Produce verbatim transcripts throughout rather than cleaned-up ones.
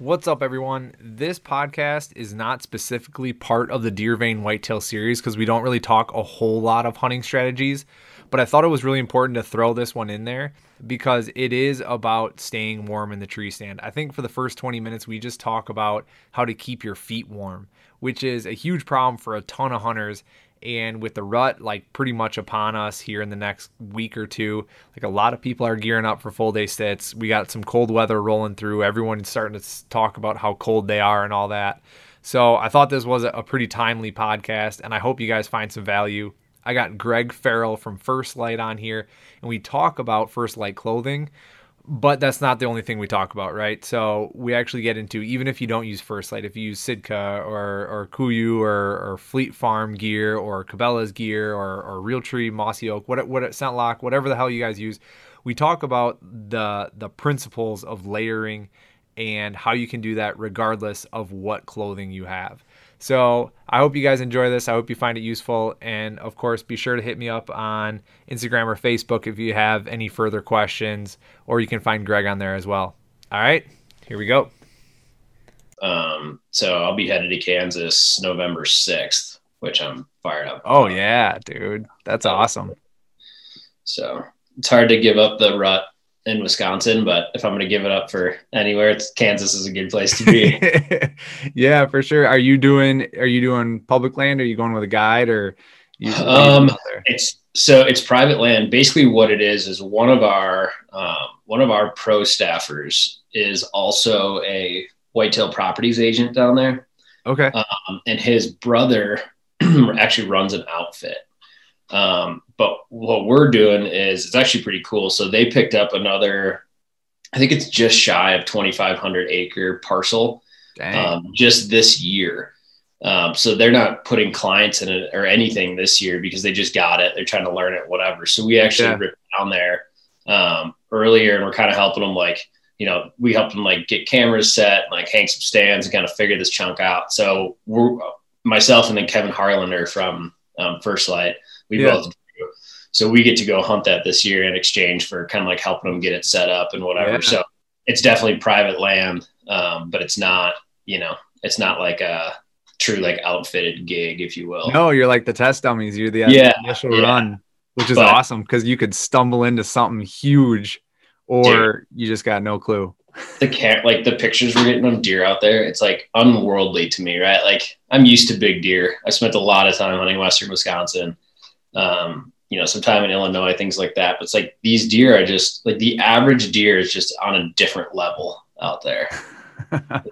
What's up, everyone? This podcast is not specifically part of the Deer Vein Whitetail series because we don't really talk a whole lot of hunting strategies, but I thought it was really important to throw this one in there because it is about staying warm in the tree stand. I think for the first twenty minutes, we just talk about how to keep your feet warm, which is a huge problem for a ton of hunters. And with the rut, like, pretty much upon us here in the next week or two, like, a lot of people are gearing up for full day sits. We got some cold weather rolling through. Everyone's starting to talk about how cold they are and all that. So I thought this was a pretty timely podcast, and I hope you guys find some value. I got Greg Farrell from First Light on here, and we talk about First Light clothing, but that's not the only thing we talk about, right? So we actually get into, even if you don't use First Light, if you use Sitka or or Cuyu or, or Fleet Farm gear or Cabela's gear or, or Realtree, Mossy Oak, what what Scentlock, whatever the hell you guys use, we talk about the the principles of layering and how you can do that regardless of what clothing you have. So I hope you guys enjoy this. I hope you find it useful. And of course, be sure to hit me up on Instagram or Facebook if you have any further questions, or you can find Greg on there as well. All right, here we go. Um, so I'll be headed to Kansas November sixth, which I'm fired up. Oh yeah, dude. That's awesome. So it's hard to give up the rut in Wisconsin, but if I'm going to give it up for anywhere, it's Kansas is a good place to be. Yeah, for sure. Are you doing, are you doing public land? Are you going with a guide, or? You, um, it's, so it's private land. Basically what it is, is one of our, um, one of our pro staffers is also a Whitetail Properties agent down there. Okay. Um, and his brother actually runs an outfit. Um, but what we're doing is, it's actually pretty cool. So they picked up another, I think it's just shy of twenty-five hundred acre parcel, um, just this year. Um, so they're not putting clients in it or anything this year because they just got it. They're trying to learn it, whatever. So we actually yeah. ripped down there, um, earlier, and we're kind of helping them, like, you know, we helped them like get cameras set, and, like, hang some stands and kind of figure this chunk out. So we're, myself and then Kevin Harlander from, um, First Light, we yeah. both do. So we get to go hunt that this year in exchange for kind of like helping them get it set up and whatever. Yeah. So it's definitely private land, um, but it's not, you know, it's not like a true like outfitted gig, if you will. No, you're like the test dummies. You're the yeah, initial yeah. run, which is but, awesome because you could stumble into something huge, or dude, you just got no clue. The cat, like the pictures we're getting of deer out there, it's like unworldly to me, right? Like, I'm used to big deer. I spent a lot of time hunting Western Wisconsin. Um, you know, some time in Illinois, things like that. But it's like, these deer are just like, the average deer is just on a different level out there.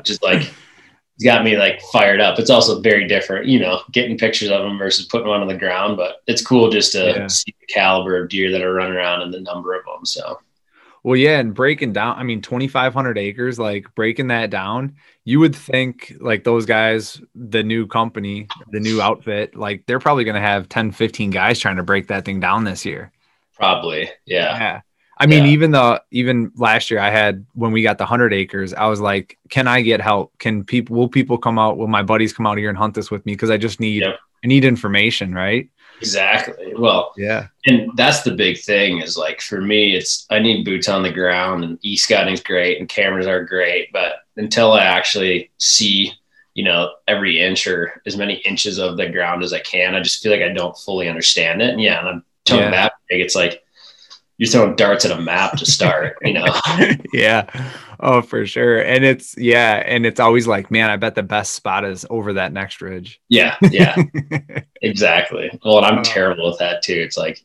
Just like, it's got me like fired up. It's also very different, you know, getting pictures of them versus putting one on the ground, but it's cool just to yeah. see the caliber of deer that are running around and the number of them. So, well, yeah. And breaking down, I mean, twenty-five hundred acres, like breaking that down, you would think like those guys, the new company, the new outfit, like they're probably going to have ten, fifteen guys trying to break that thing down this year. Probably. Yeah. Yeah. I mean, yeah. even the, even last year I had, when we got the hundred acres, I was like, can I get help? Can people, will people come out? Will my buddies come out here and hunt this with me? Cause I just need, yep. I need information. Right. Exactly. Well, yeah. And that's the big thing is, like, for me, it's, I need boots on the ground, and e-scouting's great and cameras are great, but until I actually see, you know, every inch or as many inches of the ground as I can, I just feel like I don't fully understand it. And yeah. And I'm telling yeah. that big, it's like, you're throwing darts at a map to start, you know? Yeah. Oh, for sure. And it's, yeah. And it's always like, man, I bet the best spot is over that next ridge. Yeah. Yeah, exactly. Well, and I'm terrible with that too. It's like,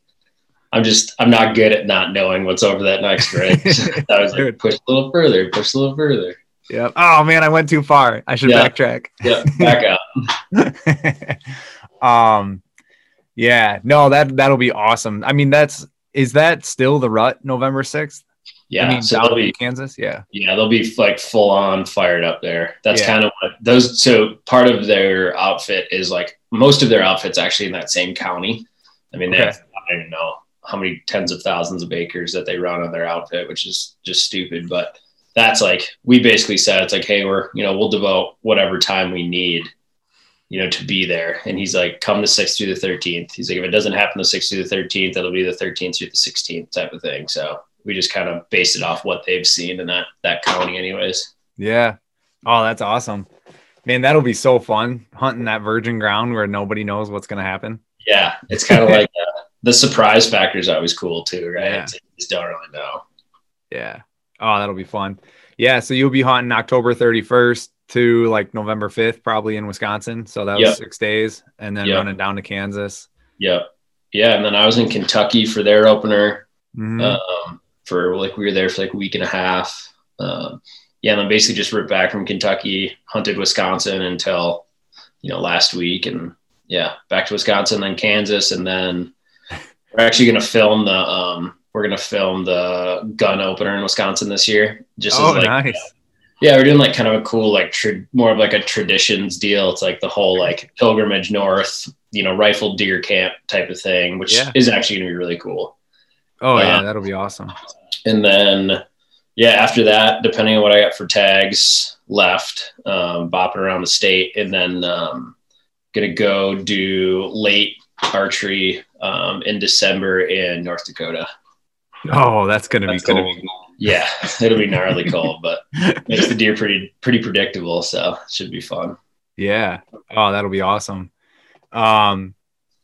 I'm just, I'm not good at not knowing what's over that next ridge. I was like, push a little further, push a little further. Yeah. Oh man, I went too far. I should yeah. backtrack. Yeah. Back up. um, yeah, no, that, that'll be awesome. I mean, that's, is that still the rut, November sixth? Yeah. I mean, so down be, in Kansas? Yeah. Yeah, they'll be like full on fired up there. That's yeah. kind of what those, so part of their outfit is, like, most of their outfit's actually in that same county. I mean, okay. they have, I don't know how many tens of thousands of acres that they run on their outfit, which is just stupid. But that's like, we basically said, it's like, hey, we're, you know, we'll devote whatever time we need, you know, to be there. And he's like, come the sixth through the thirteenth. He's like, if it doesn't happen the sixth through the thirteenth, it'll be the thirteenth through the sixteenth type of thing. So we just kind of based it off what they've seen in that, that county anyways. Yeah. Oh, that's awesome. Man, that'll be so fun, hunting that virgin ground where nobody knows what's going to happen. Yeah, it's kind of like uh, the surprise factor is always cool too, right? Yeah. You just don't really know. Yeah. Oh, that'll be fun. Yeah, so you'll be hunting October thirty-first to like November fifth, probably in Wisconsin. So that was yep. six days and then yep. running down to Kansas. Yep. Yeah, and then I was in Kentucky for their opener. Mm-hmm. Um, for like we were there for like a week and a half. Um, yeah, and then basically just ripped back from Kentucky, hunted Wisconsin until, you know, last week, and yeah, back to Wisconsin, then Kansas, and then we're actually going to film the um, we're going to film the gun opener in Wisconsin this year. Just oh, as like, nice. Yeah, yeah, we're doing like kind of a cool like tra- more of like a traditions deal. It's like the whole like pilgrimage north, you know, rifle deer camp type of thing, which yeah. is actually going to be really cool. Oh yeah, um, that'll be awesome. And then yeah, after that, depending on what I got for tags left, um, bopping around the state, and then um, gonna go do late archery um, in December in North Dakota. Oh, that's gonna that's be gonna cold. Be, yeah, it'll be gnarly cold, but makes the deer pretty pretty predictable, so it should be fun. Yeah. Oh, that'll be awesome. Um,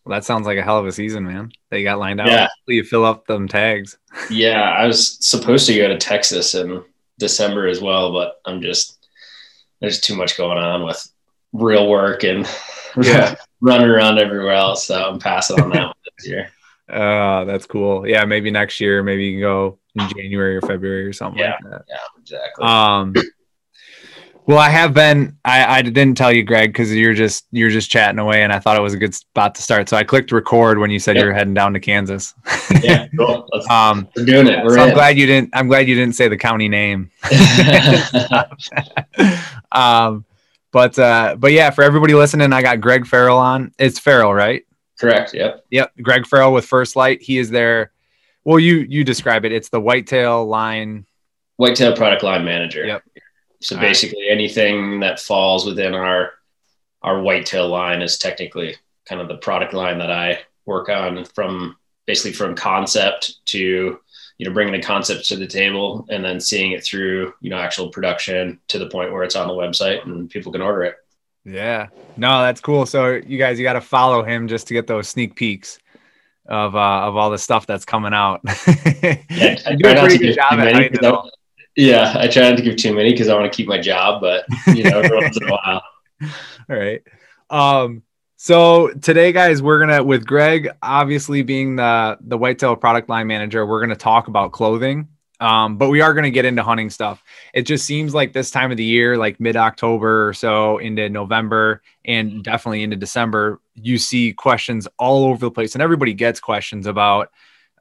well, that sounds like a hell of a season, man. They got lined up. Yeah. Hopefully you fill up them tags. Yeah, I was supposed to go to Texas in December as well, but I'm just there's too much going on with real work and yeah. running around everywhere else. So I'm passing on that one this year. Uh, that's cool. Yeah, maybe next year. Maybe you can go in January or February or something yeah, like that. Yeah, exactly. Um, well, I have been, I, I didn't tell you, Greg, because you're just, you're just chatting away and I thought it was a good spot to start. So I clicked record when you said yep. you were heading down to Kansas. Yeah, cool. Let's, um, we're doing it. We're so I'm glad you didn't, I'm glad you didn't say the county name. um, but, uh, but yeah, for everybody listening, I got Greg Farrell on. It's Farrell, right? Correct. Yep. Yep. Greg Farrell with First Light. He is their, well, you, you describe it. It's the whitetail line. Whitetail product line manager. Yep. So basically right. anything that falls within our our whitetail line is technically kind of the product line that I work on from basically from concept to, you know, bringing the concept to the table and then seeing it through, you know, actual production to the point where it's on the website and people can order it. Yeah, no, that's cool. So you guys, you got to follow him just to get those sneak peeks of uh, of all the stuff that's coming out. Yeah, I do a pretty good job at hiding it all. Yeah, I try not to give too many because I want to keep my job, but you know, every once in a while. All right. Um, so today, guys, we're gonna with Greg, obviously being the the whitetail product line manager, we're gonna talk about clothing. Um, but we are gonna get into hunting stuff. It just seems like this time of the year, like mid-October or so into November and definitely into December, you see questions all over the place, and everybody gets questions about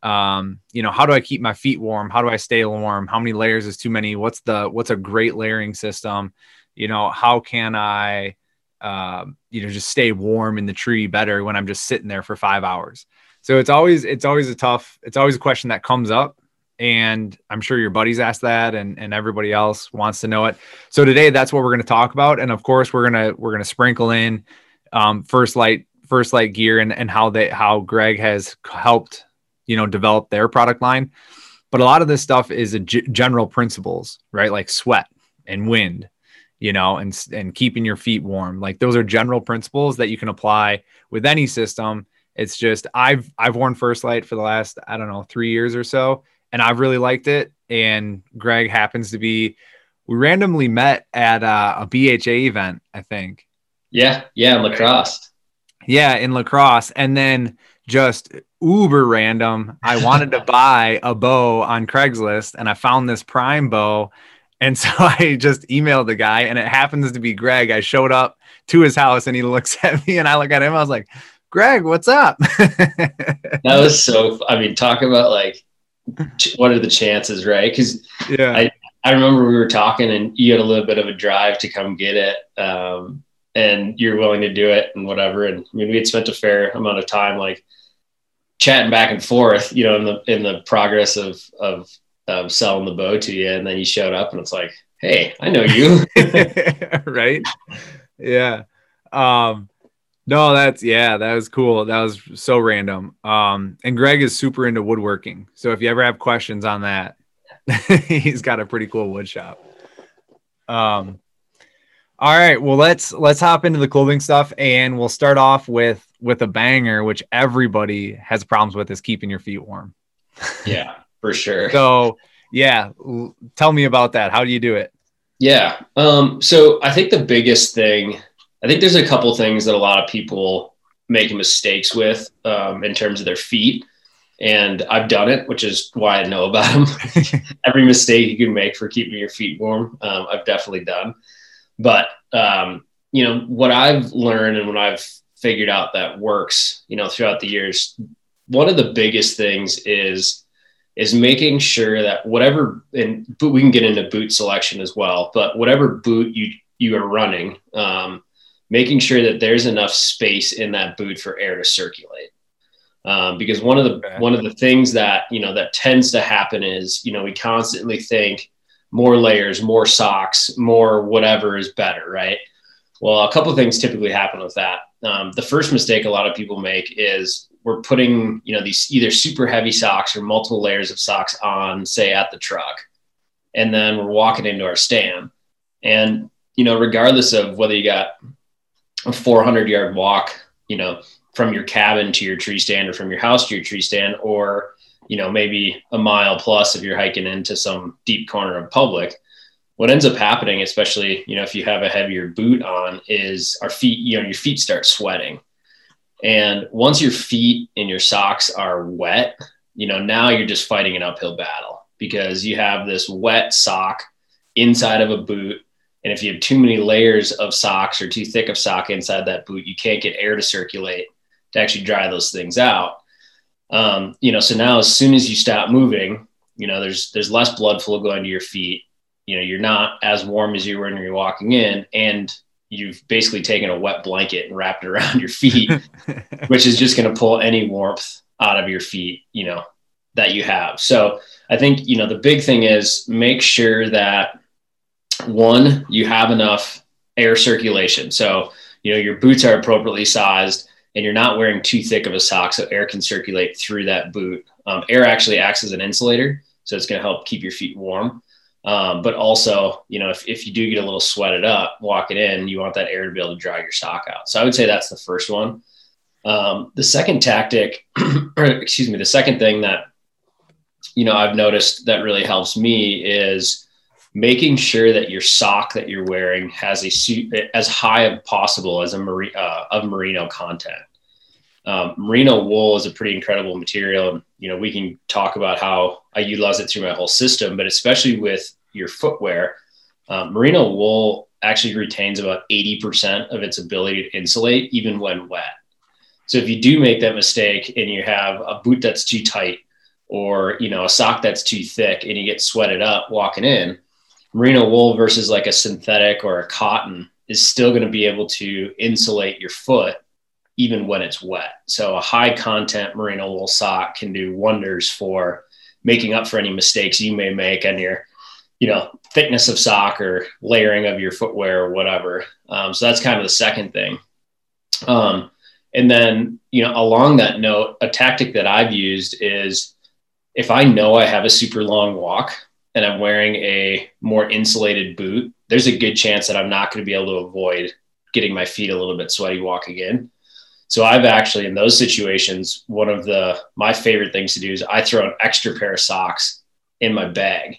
um you know, how do I keep my feet warm, how do I stay warm, how many layers is too many, what's the what's a great layering system, you know, how can I uh you know, just stay warm in the tree better when I'm just sitting there for five hours. So it's always it's always a tough it's always a question that comes up, and I'm sure your buddies asked that and and everybody else wants to know it. So today that's what we're going to talk about, and of course we're going to we're going to sprinkle in um First Light First Light gear and and how they how Greg has helped, you know, develop their product line. But a lot of this stuff is a g- general principles, right? Like sweat and wind, you know, and, and keeping your feet warm. Like those are general principles that you can apply with any system. It's just, I've, I've worn First Light for the last, I don't know, three years or so, and I've really liked it. And Greg happens to be, we randomly met at a, a B H A event, I think. Yeah. Yeah. In La Crosse. Yeah. In La Crosse. And then just uber random, I wanted to buy a bow on Craigslist and I found this prime bow, and so I just emailed the guy, and it happens to be Greg. I showed up to his house and he looks at me and I look at him, I was like, Greg, what's up? That was so, I mean, talk about like what are the chances, right? Because yeah, I, I remember we were talking and you had a little bit of a drive to come get it, um and you're willing to do it and whatever, and I mean we had spent a fair amount of time like chatting back and forth, you know, in the, in the progress of, of, of selling the bow to you. And then you showed up and it's like, hey, I know you. Right. Yeah. Um, no, that's, yeah, that was cool. That was so random. Um, and Greg is super into woodworking. So if you ever have questions on that, he's got a pretty cool wood shop. Um, All right, well, let's let's hop into the clothing stuff, and we'll start off with with a banger, which everybody has problems with, is keeping your feet warm. Yeah, for sure. So, yeah, l- tell me about that. How do you do it? Yeah, um, so I think the biggest thing, I think there's a couple things that a lot of people make mistakes with um, in terms of their feet, and I've done it, which is why I know about them. Every mistake you can make for keeping your feet warm, um, I've definitely done. But, um, you know, what I've learned and what I've figured out that works, you know, throughout the years, one of the biggest things is, is making sure that whatever, and we can get into boot selection as well, but whatever boot you, you are running, um, making sure that there's enough space in that boot for air to circulate. Um, because one of the, okay. one of the things that, you know, that tends to happen is, you know, we constantly think, more layers, more socks, more whatever is better, right? Well, a couple of things typically happen with that. Um, the first mistake a lot of people make is we're putting, you know, these either super heavy socks or multiple layers of socks on, say, at the truck, and then we're walking into our stand. And, you know, regardless of whether you got a four hundred yard walk, you know, from your cabin to your tree stand or from your house to your tree stand, or you know, maybe a mile plus if you're hiking into some deep corner of public, what ends up happening, especially, you know, if you have a heavier boot on, is our feet, you know, your feet start sweating. And once your feet and your socks are wet, you know, now you're just fighting an uphill battle because you have this wet sock inside of a boot. And if you have too many layers of socks or too thick of sock inside that boot, you can't get air to circulate to actually dry those things out. Um, you know, so now as soon as you stop moving, you know, there's, there's less blood flow going to your feet. You know, you're not as warm as you were when you're walking in, and you've basically taken a wet blanket and wrapped it around your feet, which is just going to pull any warmth out of your feet, you know, that you have. So I think, you know, the big thing is make sure that one, you have enough air circulation. So, you know, your boots are appropriately sized, and you're not wearing too thick of a sock, so air can circulate through that boot. Um, air actually acts as an insulator, so it's going to help keep your feet warm. Um, but also, you know, if, if you do get a little sweated up walking in, you want that air to be able to dry your sock out. So I would say that's the first one. Um, the second tactic, or excuse me, the second thing that, you know, I've noticed that really helps me is making sure that your sock that you're wearing has a suit as high as possible as a Meri- uh, of merino content. Um, merino wool is a pretty incredible material. And, you know, we can talk about how I utilize it through my whole system, but especially with your footwear, um, merino wool actually retains about eighty percent of its ability to insulate even when wet. So if you do make that mistake and you have a boot that's too tight or, you know, a sock that's too thick and you get sweated up walking in, merino wool versus like a synthetic or a cotton is still going to be able to insulate your foot even when it's wet. So a high content merino wool sock can do wonders for making up for any mistakes you may make on your, you know, thickness of sock or layering of your footwear or whatever. Um, so that's kind of the second thing. Um, and then, you know, along that note, a tactic that I've used is if I know I have a super long walk, and I'm wearing a more insulated boot, there's a good chance that I'm not going to be able to avoid getting my feet a little bit sweaty walking in. So I've actually, in those situations, one of the, my favorite things to do is I throw an extra pair of socks in my bag,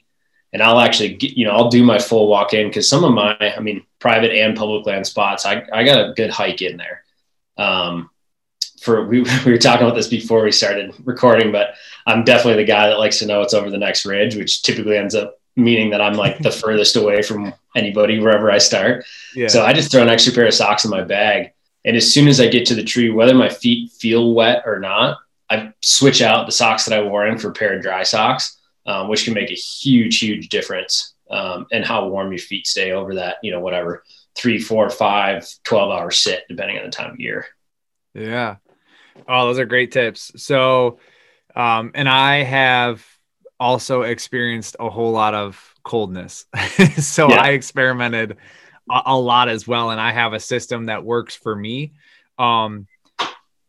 and I'll actually get, you know, I'll do my full walk in. Cause some of my, I mean, private and public land spots, I, I got a good hike in there. Um, for, we, we were talking about this before we started recording, but I'm definitely the guy that likes to know it's over the next ridge, which typically ends up meaning that I'm like the furthest away from anybody wherever I start. Yeah. So I just throw an extra pair of socks in my bag. And as soon as I get to the tree, whether my feet feel wet or not, I switch out the socks that I wore in for a pair of dry socks, um, which can make a huge, huge difference um, in how warm your feet stay over that, you know, whatever, three, four, five, twelve hour sit, depending on the time of year. Yeah. Oh, those are great tips. So, Um, and I have also experienced a whole lot of coldness. So yeah. I experimented a, a lot as well. And I have a system that works for me. Um,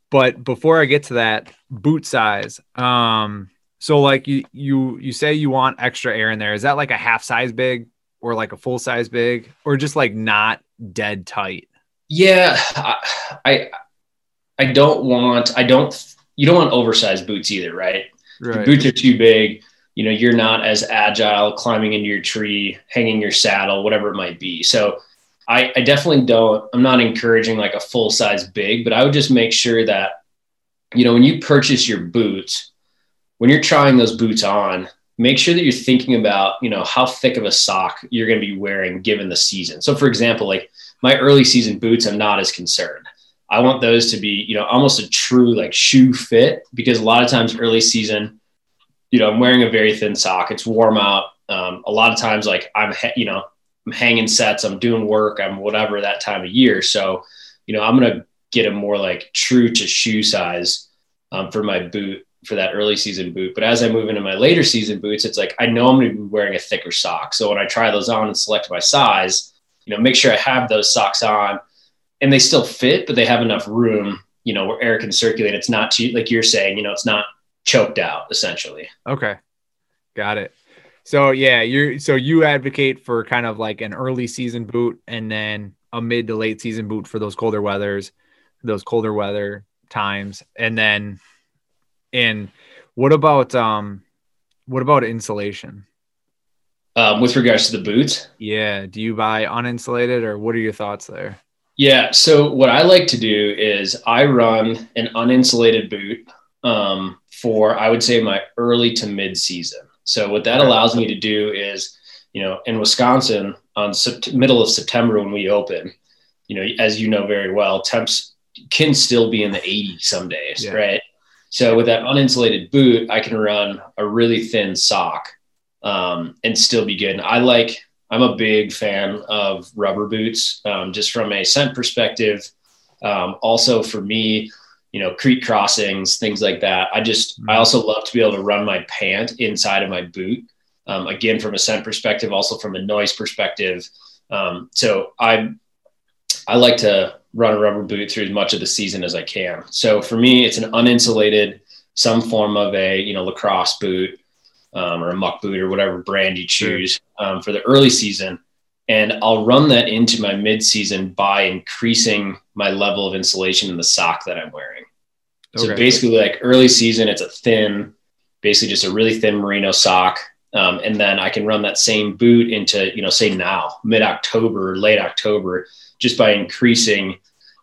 but before I get to that, boot size. Um, so like you, you, you say you want extra air in there. Is that like a half size big or like a full size big, or just like not dead tight? Yeah, I, I don't want, I don't, you don't want oversized boots either, right? Right. If your boots are too big, you know, you're not as agile climbing into your tree, hanging your saddle, whatever it might be. So I, I definitely don't, I'm not encouraging like a full size big, but I would just make sure that, you know, when you purchase your boots, when you're trying those boots on, make sure that you're thinking about, you know, how thick of a sock you're going to be wearing given the season. So for example, like my early season boots, I'm not as concerned. I want those to be, you know, almost a true like shoe fit, because a lot of times early season, you know, I'm wearing a very thin sock. It's warm out. Um, a lot of times, like I'm, you know, I'm hanging sets, I'm doing work, I'm whatever that time of year. So, you know, I'm going to get a more like true to shoe size um, for my boot, for that early season boot. But as I move into my later season boots, it's like, I know I'm going to be wearing a thicker sock. So when I try those on and select my size, you know, make sure I have those socks on and they still fit, but they have enough room, you know, where air can circulate. It's not too, like you're saying, you know, it's not choked out essentially. Okay. Got it. So yeah, you're, so you advocate for kind of like an early season boot and then a mid to late season boot for those colder weathers, those colder weather times. And then, and what about, um, what about insulation? Um, with regards to the boots? Yeah. Do you buy uninsulated, or what are your thoughts there? Yeah. So what I like to do is I run an uninsulated boot, um, for, I would say, my early to mid season. So what that allows me to do is, you know, in Wisconsin on sept- middle of September, when we open, you know, as you know very well, temps can still be in the eighties some days. Yeah. Right. So with that uninsulated boot, I can run a really thin sock, um, and still be good. And I like, I'm a big fan of rubber boots, um, just from a scent perspective. Um, also for me, you know, creek crossings, things like that. I just, I also love to be able to run my pant inside of my boot. Um, again, from a scent perspective, also from a noise perspective. Um, so I, I like to run a rubber boot through as much of the season as I can. So for me, it's an uninsulated, some form of a, you know, La Crosse boot, um, or a muck boot, or whatever brand you choose, um, for the early season. And I'll run that into my mid season by increasing my level of insulation in the sock that I'm wearing. Okay. So basically like early season, it's a thin, basically just a really thin merino sock. Um, and then I can run that same boot into, you know, say now mid October, late October, just by increasing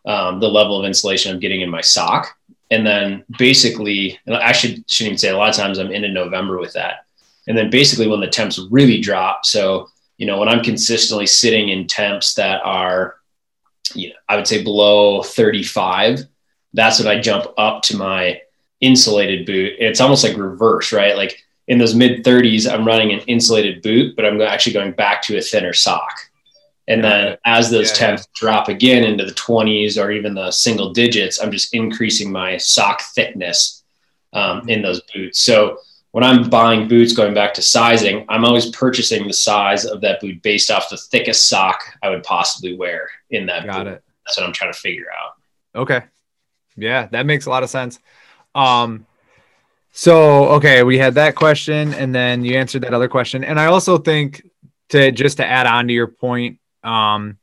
um, the level of insulation I'm getting in my sock. And then basically, and I should, shouldn't even say, a lot of times I'm into November with that. And then basically when the temps really drop. So, you know, when I'm consistently sitting in temps that are, you know, I would say below thirty-five, that's when I jump up to my insulated boot. It's almost like reverse, right? Like in those mid thirties, I'm running an insulated boot, but I'm actually going back to a thinner sock. And then as those yeah. temps drop again into the twenties or even the single digits, I'm just increasing my sock thickness um, in those boots. So when I'm buying boots, going back to sizing, I'm always purchasing the size of that boot based off the thickest sock I would possibly wear in that Got boot. It. That's what I'm trying to figure out. Okay. Yeah, that makes a lot of sense. Um, so, okay, we had that question and then you answered that other question. And I also think to just to add on to your point, um,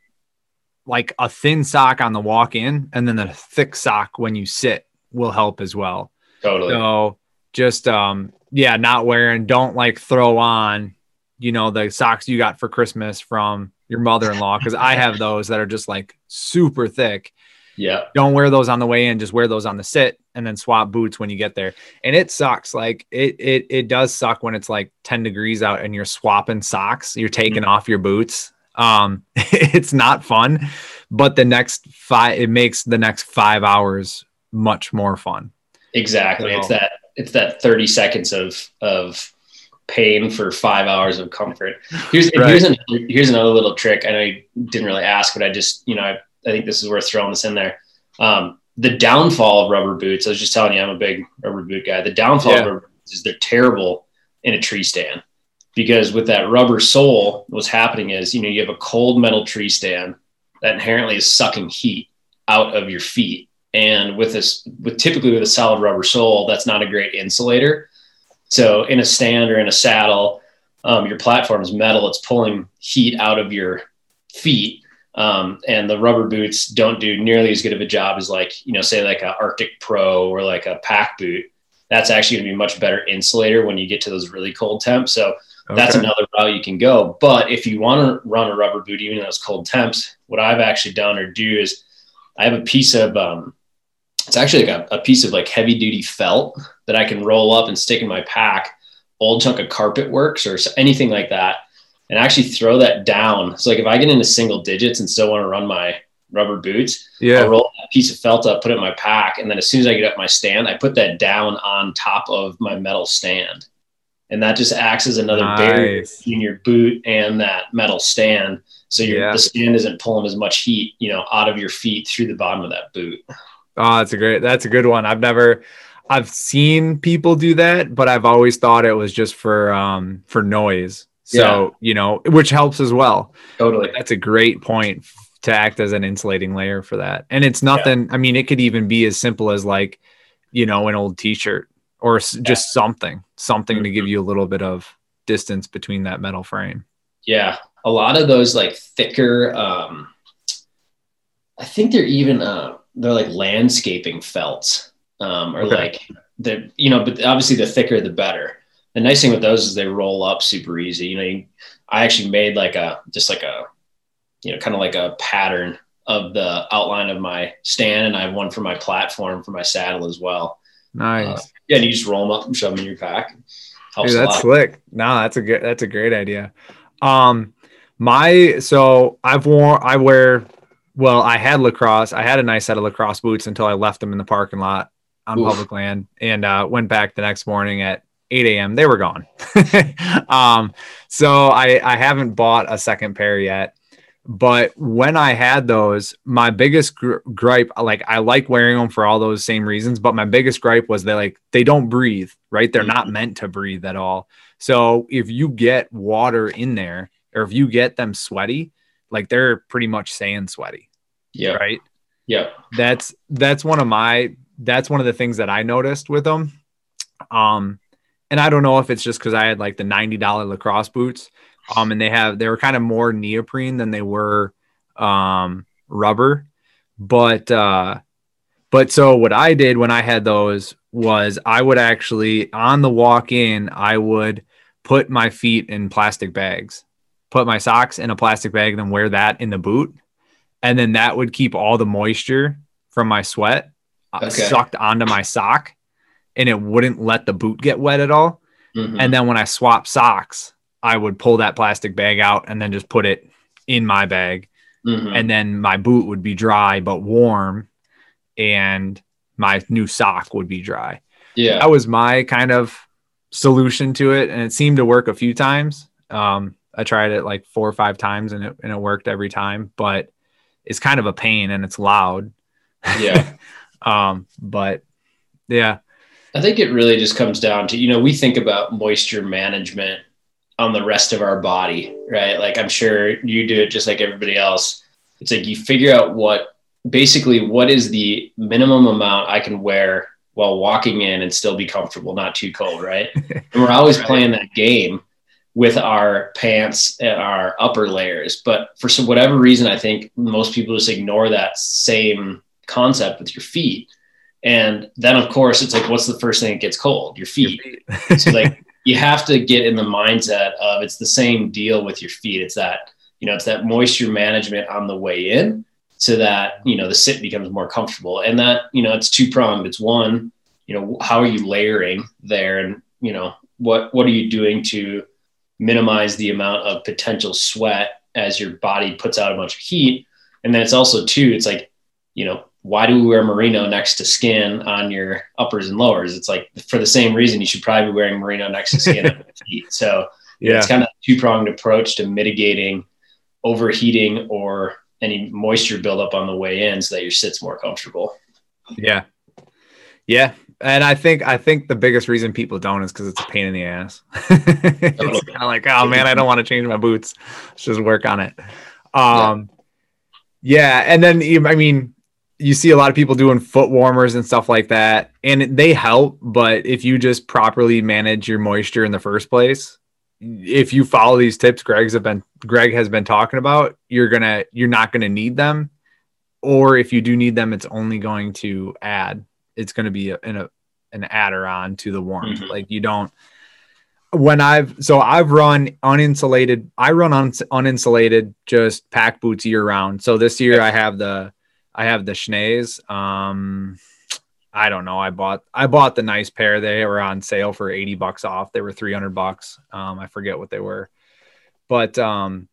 like a thin sock on the walk in and then a thick sock when you sit will help as well. Totally. So just, um, yeah, not wearing, don't like throw on, you know, the socks you got for Christmas from your mother-in-law. Cause I have those that are just like super thick. Yeah. Don't wear those on the way in, just wear those on the sit and then swap boots when you get there. And it sucks. Like it, it, it does suck when it's like ten degrees out and you're swapping socks, you're taking mm-hmm. off your boots. Um, it's not fun, but the next five, it makes the next five hours much more fun. Exactly. So, it's that, it's that thirty seconds of, of pain for five hours of comfort. Here's, right. here's, an, here's another little trick. I know you didn't really ask, but I just, you know, I, I think this is worth throwing this in there. Um, the downfall of rubber boots, I was just telling you, I'm a big rubber boot guy. The downfall yeah. of rubber boots is they're terrible in a tree stand, because with that rubber sole, what's happening is, you know, you have a cold metal tree stand that inherently is sucking heat out of your feet. And with this, with typically with a solid rubber sole, that's not a great insulator. So in a stand or in a saddle, um, your platform is metal. It's pulling heat out of your feet. Um, and the rubber boots don't do nearly as good of a job as, like, you know, say like a Arctic Pro or like a pack boot. That's actually going to be a much better insulator when you get to those really cold temps. So okay. That's another route you can go. But if you want to run a rubber boot, even in those cold temps, what I've actually done or do is I have a piece of, um, it's actually like a, a piece of like heavy duty felt that I can roll up and stick in my pack, old chunk of Carpet Works or anything like that, and actually throw that down. So like if I get into single digits and still want to run my rubber boots, yeah. I roll that piece of felt up, put it in my pack. And then as soon as I get up my stand, I put that down on top of my metal stand. And that just acts as another nice. barrier between your boot and that metal stand. So your, yeah. the stand isn't pulling as much heat, you know, out of your feet through the bottom of that boot. Oh, that's a great, that's a good one. I've never, I've seen people do that, but I've always thought it was just for, um, for noise. So, yeah. you know, which helps as well. Totally. But that's a great point to act as an insulating layer for that. And it's nothing, yeah. I mean, it could even be as simple as like, you know, an old t-shirt or yeah. just something, something mm-hmm. to give you a little bit of distance between that metal frame. Yeah. A lot of those like thicker, um, I think they're even, uh, they're like landscaping felts, um, or okay. like they're, you know, but obviously the thicker, the better. The nice thing with those is they roll up super easy. You know, you, I actually made like a, just like a, you know, kind of like a pattern of the outline of my stand. And I have one for my platform, for my saddle as well. Nice. Uh, yeah. And you just roll them up and shove them in your pack. Helps Dude, that's a lot. Slick. No, that's a good, that's a great idea. Um, my, so I've worn, I wear, well, I had La Crosse. I had a nice set of La Crosse boots until I left them in the parking lot on Oof. public land and, uh, went back the next morning at eight a.m. They were gone. um, so I, I haven't bought a second pair yet, but when I had those, my biggest gri- gripe, like I like wearing them for all those same reasons, but my biggest gripe was they like, they don't breathe, right? They're not meant to breathe at all. So if you get water in there or if you get them sweaty, like they're pretty much sand sweaty. Yeah. Right. Yeah. That's, that's one of my, that's one of the things that I noticed with them. Um, And I don't know if it's just because I had like the ninety dollars La Crosse boots, um, and they have they were kind of more neoprene than they were um, rubber. But uh, but so what I did when I had those was I would actually on the walk in, I would put my feet in plastic bags, put my socks in a plastic bag, and then wear that in the boot, and then that would keep all the moisture from my sweat okay. sucked onto my sock. And it wouldn't let the boot get wet at all. Mm-hmm. And then when I swap socks, I would pull that plastic bag out and then just put it in my bag. Mm-hmm. And then my boot would be dry, but warm. And my new sock would be dry. Yeah. That was my kind of solution to it. And it seemed to work a few times. Um, I tried it like four or five times and it, and it worked every time, but it's kind of a pain and it's loud. Yeah. um, but yeah. I think it really just comes down to, you know, we think about moisture management on the rest of our body, right? Like I'm sure you do it just like everybody else. It's like you figure out what, basically what is the minimum amount I can wear while walking in and still be comfortable, not too cold, right? And we're always right. playing that game with our pants and our upper layers. But for some, whatever reason, I think most people just ignore that same concept with your feet. And then of course it's like, what's the first thing that gets cold? Your feet. Your feet. So like you have to get in the mindset of it's the same deal with your feet. It's that, you know, it's that moisture management on the way in so that, you know, the sit becomes more comfortable and that, you know, it's two pronged. It's one, you know, how are you layering there? And you know, what, what are you doing to minimize the amount of potential sweat as your body puts out a bunch of heat? And then it's also two, it's like, you know, why do we wear merino next to skin on your uppers and lowers? It's like, for the same reason, you should probably be wearing merino next to skin on your feet. So yeah. It's kind of a two-pronged approach to mitigating overheating or any moisture buildup on the way in so that your sit's more comfortable. Yeah. Yeah. And I think, I think the biggest reason people don't is because it's a pain in the ass. It's kind of like, oh man, I don't want to change my boots. Let's just work on it. Um, yeah. yeah. And then, I mean, you see a lot of people doing foot warmers and stuff like that, and they help. But if you just properly manage your moisture in the first place, if you follow these tips Greg's have been Greg has been talking about, you're gonna you're not gonna need them, or if you do need them, it's only going to add. It's going to be a, an a, an adder on to the warmth. Mm-hmm. Like you don't. When I've so I've run uninsulated. I run on un, uninsulated just pack boots year round. So this year I have the I have the Schnees. Um, I don't know. I bought I bought the nice pair. They were on sale for eighty bucks off. They were three hundred bucks. Um, I forget what they were, but um,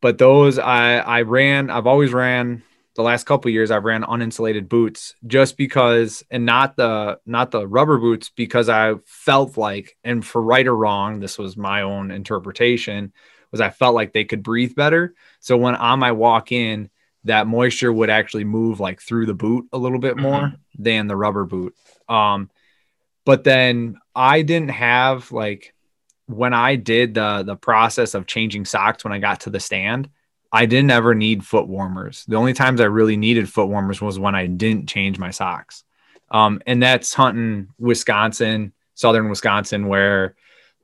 but those I I ran. I've always ran. The last couple of years I've ran uninsulated boots just because, and not the, not the rubber boots, because I felt like, and for right or wrong, this was my own interpretation, was I felt like they could breathe better. So when on my walk in, that moisture would actually move like through the boot a little bit more mm-hmm. than the rubber boot. Um, but then I didn't have like, when I did the, the process of changing socks, when I got to the stand, I didn't ever need foot warmers. The only times I really needed foot warmers was when I didn't change my socks. Um, and that's hunting Wisconsin, Southern Wisconsin, where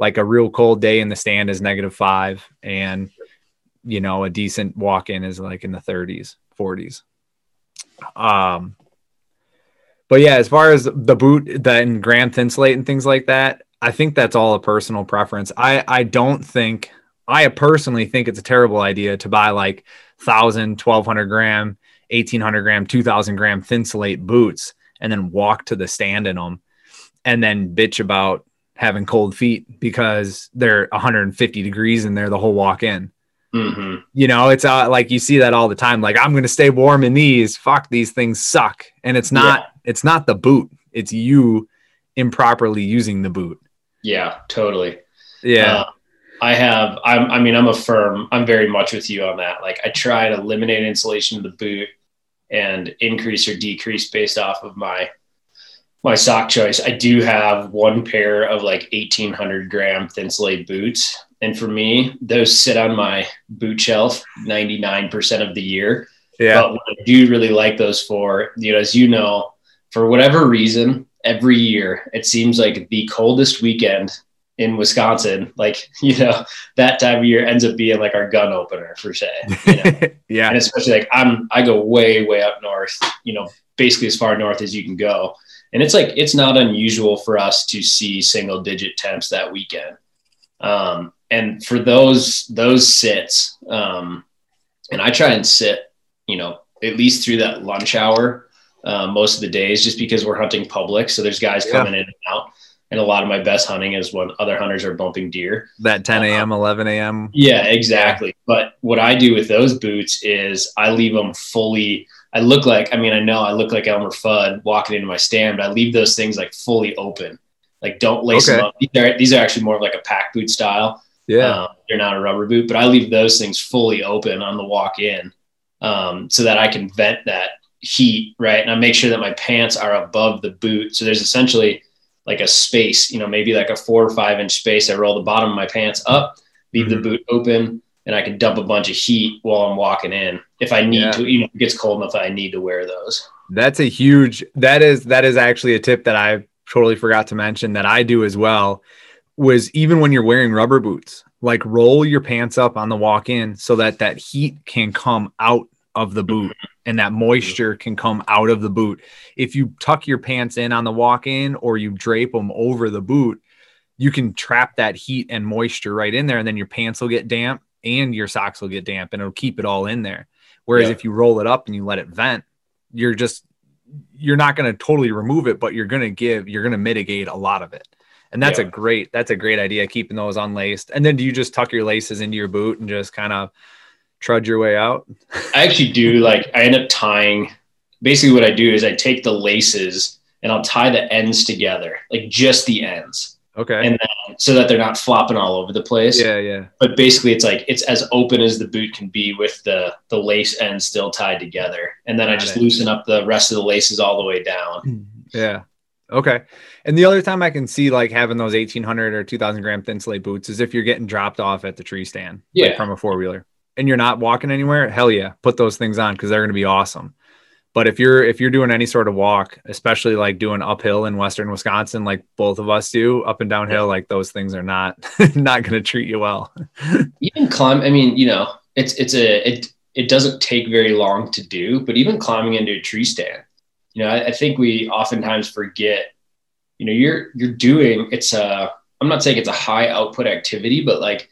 like a real cold day in the stand is negative five. And, you know, a decent walk in is like in the thirties, forties. Um, but yeah, as far as the boot, the and Grand Thinsulate and things like that, I think that's all a personal preference. I, I don't think I personally think it's a terrible idea to buy like one thousand, twelve hundred gram, eighteen hundred gram, two thousand gram Thinsulate boots and then walk to the stand in them and then bitch about having cold feet because they're one hundred fifty degrees in there the whole walk in. Mm-hmm. You know, it's uh, like you see that all the time. Like, I'm going to stay warm in these. Fuck, these things suck. And it's not, yeah. it's not the boot. It's you improperly using the boot. Yeah, totally. Yeah. Uh- I have, I'm, I mean, I'm a firm, I'm very much with you on that. Like I try to eliminate insulation of the boot and increase or decrease based off of my, my sock choice. I do have one pair of like eighteen hundred gram Thinsulate boots. And for me, those sit on my boot shelf ninety-nine percent of the year. Yeah. But what I do really like those for, you know, as you know, for whatever reason, every year, it seems like the coldest weekend in Wisconsin, like, you know, that time of year ends up being like our gun opener per se. You know? Yeah. And especially like I'm, I go way, way up north, you know, basically as far north as you can go. And it's like, it's not unusual for us to see single digit temps that weekend. Um, and for those, those sits, um, and I try and sit, you know, at least through that lunch hour, uh, most of the days, just because we're hunting public. So there's guys yeah. coming in and out. And a lot of my best hunting is when other hunters are bumping deer. That ten a.m., um, eleven a.m. Yeah, exactly. But what I do with those boots is I leave them fully. I look like, I mean, I know I look like Elmer Fudd walking into my stand, but I leave those things like fully open. Like don't lace okay. them up. These are, these are actually more of like a pack boot style. Yeah. Um, they're not a rubber boot, but I leave those things fully open on the walk in um, so that I can vent that heat, right? And I make sure that my pants are above the boot. So there's essentially like a space, you know, maybe like a four or five inch space. I roll the bottom of my pants up, leave mm-hmm. the boot open, and I can dump a bunch of heat while I'm walking in. If I need yeah. to, you know, it gets cold enough that I need to wear those. That's a huge, that is, that is actually a tip that I totally forgot to mention that I do as well, was even when you're wearing rubber boots, like roll your pants up on the walk in so that that heat can come out of the boot and that moisture can come out of the boot. If you tuck your pants in on the walk in or you drape them over the boot, you can trap that heat and moisture right in there, and then your pants will get damp and your socks will get damp, and it'll keep it all in there. Whereas yeah. if you roll it up and you let it vent, you're just you're not going to totally remove it, but you're going to give you're going to mitigate a lot of it. And that's yeah. a great that's a great idea, keeping those unlaced. And then do you just tuck your laces into your boot and just kind of trudge your way out? I actually do. Like I end up tying, basically what I do is I take the laces and I'll tie the ends together, like just the ends. Okay. And then, so that they're not flopping all over the place. Yeah. Yeah. But basically it's like, it's as open as the boot can be with the, the lace end still tied together. And then Got I just it. loosen up the rest of the laces all the way down. Yeah. Okay. And the other time I can see like having those eighteen hundred or two thousand gram Thinsulate boots is if you're getting dropped off at the tree stand yeah. like from a four wheeler. And you're not walking anywhere, hell yeah, put those things on because they're going to be awesome. But if you're if you're doing any sort of walk, especially like doing uphill in Western Wisconsin, like both of us do, up and downhill, like those things are not not going to treat you well. Even climb, I mean, you know, it's it's a it it doesn't take very long to do, but even climbing into a tree stand, you know, I, I think we oftentimes forget, you know, you're you're doing it's a I'm not saying it's a high output activity, but like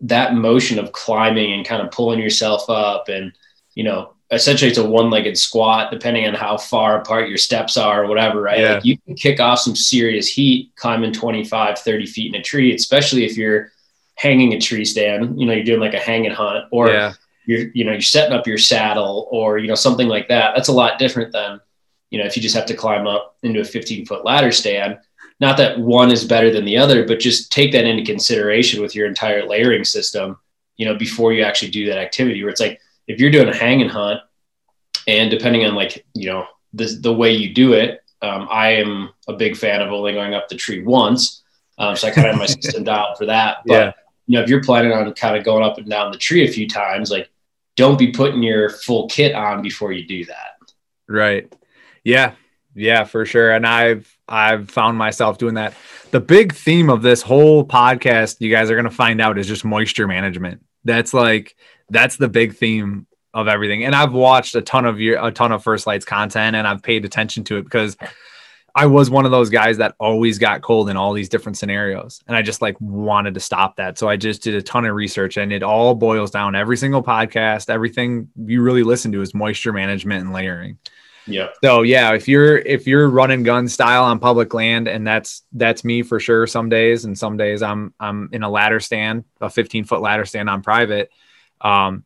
that motion of climbing and kind of pulling yourself up and, you know. Essentially it's a one-legged squat, depending on how far apart your steps are or whatever, right? Yeah. Like you can kick off some serious heat climbing twenty-five, thirty feet in a tree, especially if you're hanging a tree stand, you know, you're doing like a hang and hunt, or yeah. you're, you know, you're setting up your saddle or, you know, something like that. That's a lot different than, you know, if you just have to climb up into a fifteen foot ladder stand. Not that one is better than the other, but just take that into consideration with your entire layering system, you know, before you actually do that activity, where it's like, if you're doing a hang and hunt, and depending on like, you know, the, the way you do it, um, I am a big fan of only going up the tree once. Um, so I kind of have my system dialed for that. But, yeah. you know, if you're planning on kind of going up and down the tree a few times, like don't be putting your full kit on before you do that. Right. Yeah. Yeah, for sure. And I've, I've found myself doing that. The big theme of this whole podcast, you guys are going to find out, is just moisture management. That's like, that's the big theme of everything. And I've watched a ton of your, a ton of First Light's content, and I've paid attention to it because I was one of those guys that always got cold in all these different scenarios. And I just like wanted to stop that. So I just did a ton of research, and it all boils down. Every single podcast, everything you really listen to is moisture management and layering. Yeah. So yeah, if you're, if you're running gun style on public land, and that's, that's me for sure. Some days, and some days I'm, I'm in a ladder stand, a fifteen foot ladder stand on private. Um,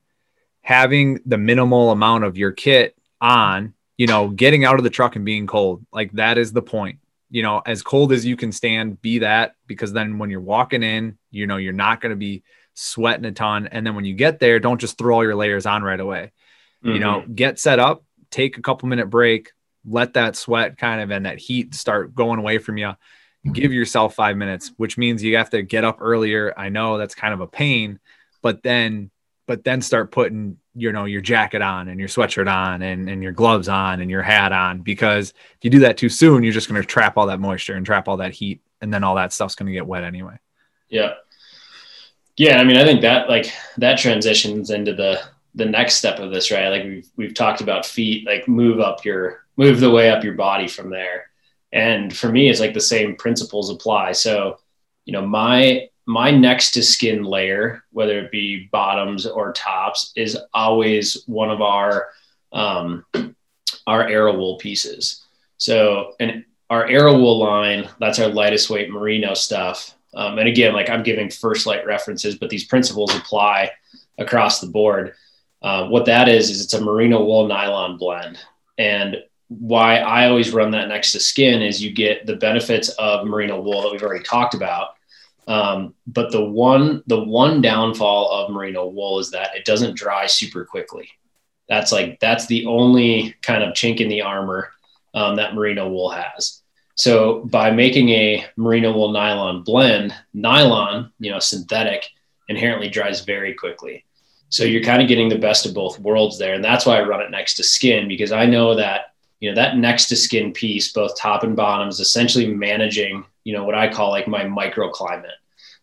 having the minimal amount of your kit on, you know, getting out of the truck and being cold. Like that is the point, you know, as cold as you can stand, be that, because then when you're walking in, you know, you're not going to be sweating a ton. And then when you get there, don't just throw all your layers on right away, mm-hmm. you know, get set up, take a couple minute break, let that sweat kind of, and that heat start going away from you. Give yourself five minutes, which means you have to get up earlier. I know that's kind of a pain, but then but then start putting, you know, your jacket on and your sweatshirt on and, and your gloves on and your hat on, because if you do that too soon, you're just going to trap all that moisture and trap all that heat. And then all that stuff's going to get wet anyway. Yeah. Yeah. I mean, I think that like that transitions into the, the next step of this, right? Like we've, we've talked about feet, like move up your, move the way up your body from there. And for me, it's like the same principles apply. So, you know, my, my next to skin layer, whether it be bottoms or tops, is always one of our, um, our arrow wool pieces. So, and our arrow wool line, that's our lightest weight merino stuff. Um, and again, like I'm giving First Light references, but these principles apply across the board. Uh, what that is, is it's a merino wool nylon blend. And why I always run that next to skin is you get the benefits of merino wool that we've already talked about. Um, but the one, the one downfall of merino wool is that it doesn't dry super quickly. That's like, that's the only kind of chink in the armor, um, that merino wool has. So by making a merino wool nylon blend, nylon, you know, synthetic inherently dries very quickly. So you're kind of getting the best of both worlds there. And that's why I run it next to skin, because I know that, you know, that next to skin piece, both top and bottom, is essentially managing, you know, what I call like my microclimate.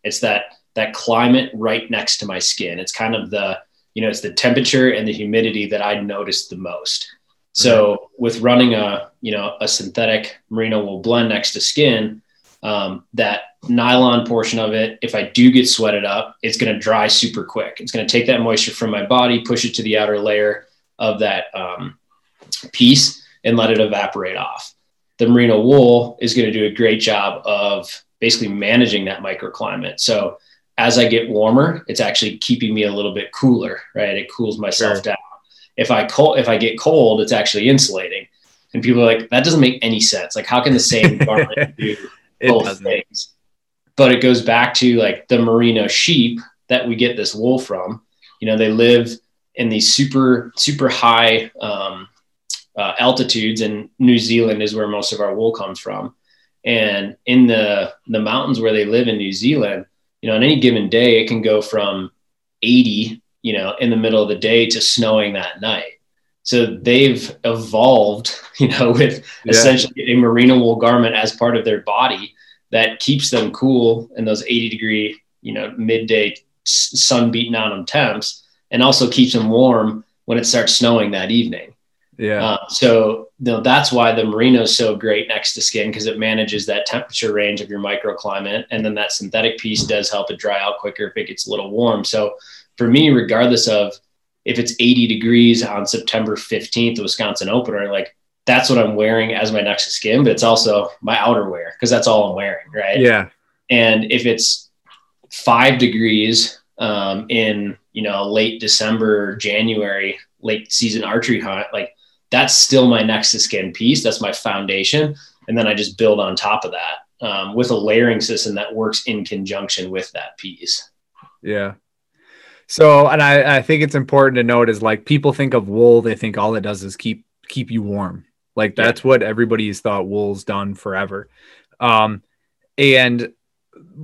It's that, that climate right next to my skin. It's kind of the, you know, it's the temperature and the humidity that I noticed the most. So with running a, you know, a synthetic merino wool blend next to skin, um, that nylon portion of it, if I do get sweated up, it's going to dry super quick. It's going to take that moisture from my body, push it to the outer layer of that, um, piece, and let it evaporate off. The merino wool is going to do a great job of basically managing that microclimate. So as I get warmer, it's actually keeping me a little bit cooler, right? It cools myself sure. down. If I cold, if I get cold, it's actually insulating. And people are like, that doesn't make any sense. Like, how can the same garment do both doesn't. things? But it goes back to like the merino sheep that we get this wool from. You know, they live in these super, super high, um, Uh, altitudes, and New Zealand is where most of our wool comes from. And in the the mountains where they live in New Zealand, you know, on any given day, it can go from eighty, you know, in the middle of the day to snowing that night. So they've evolved, you know, with yeah. essentially a merino wool garment as part of their body that keeps them cool in those eighty degree, you know, midday sun beating on them temps, and also keeps them warm when it starts snowing that evening. Yeah. Uh, so you know, that's why the merino is so great next to skin, because it manages that temperature range of your microclimate. And then that synthetic piece does help it dry out quicker if it gets a little warm. So for me, regardless of if it's eighty degrees on September fifteenth, the Wisconsin opener, like that's what I'm wearing as my next skin, but it's also my outerwear because that's all I'm wearing. Right. Yeah. And if it's five degrees um, in, you know, late December, January, late season archery hunt, like that's still my next skin piece. That's my foundation. And then I just build on top of that um, with a layering system that works in conjunction with that piece. Yeah. So, and I, I think it's important to note is like people think of wool, they think all it does is keep, keep you warm. Like that's yeah. what everybody's thought wool's done forever. Um, and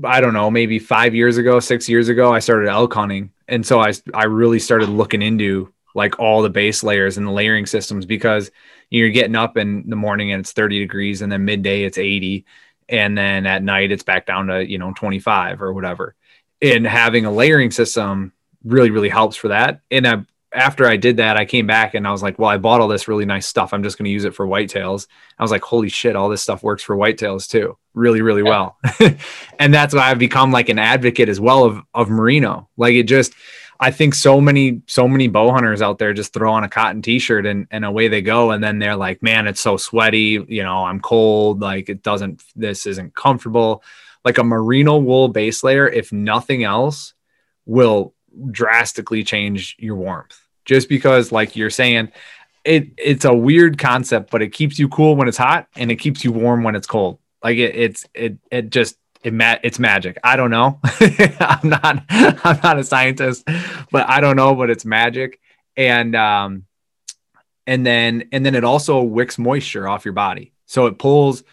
I don't know, maybe five years ago, six years ago, I started elk hunting. And so I, I really started looking into like all the base layers and the layering systems, because you're getting up in the morning and it's thirty degrees, and then midday it's eighty. And then at night it's back down to, you know, twenty-five or whatever. And having a layering system really, really helps for that. And I, after I did that, I came back and I was like, well, I bought all this really nice stuff. I'm just going to use it for whitetails. I was like, holy shit, all this stuff works for whitetails too. Really, really well. And that's why I've become like an advocate as well of, of merino. Like it just, I think so many, so many bow hunters out there just throw on a cotton t-shirt and, and away they go. And then they're like, man, it's so sweaty. You know, I'm cold. Like it doesn't, this isn't comfortable. Like a merino wool base layer, if nothing else, will drastically change your warmth, just because like you're saying, it it's a weird concept, but it keeps you cool when it's hot and it keeps you warm when it's cold. Like it, it's it it just it ma- it's magic. I don't know. I'm not I'm not a scientist, but I don't know, but it's magic. And um and then and then it also wicks moisture off your body. So it pulls,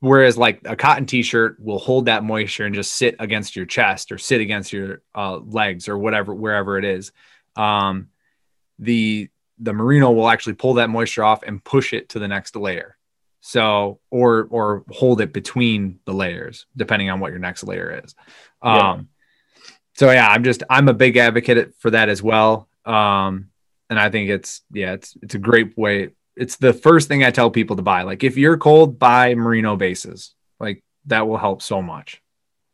whereas like a cotton t-shirt will hold that moisture and just sit against your chest or sit against your uh, legs or whatever, wherever it is. Um, the, the merino will actually pull that moisture off and push it to the next layer. So, or, or hold it between the layers, depending on what your next layer is. Um, yeah. so yeah, I'm just, I'm a big advocate for that as well. Um, and I think it's, yeah, it's, it's a great way. It's the first thing I tell people to buy. Like if you're cold, buy merino bases. Like that will help so much.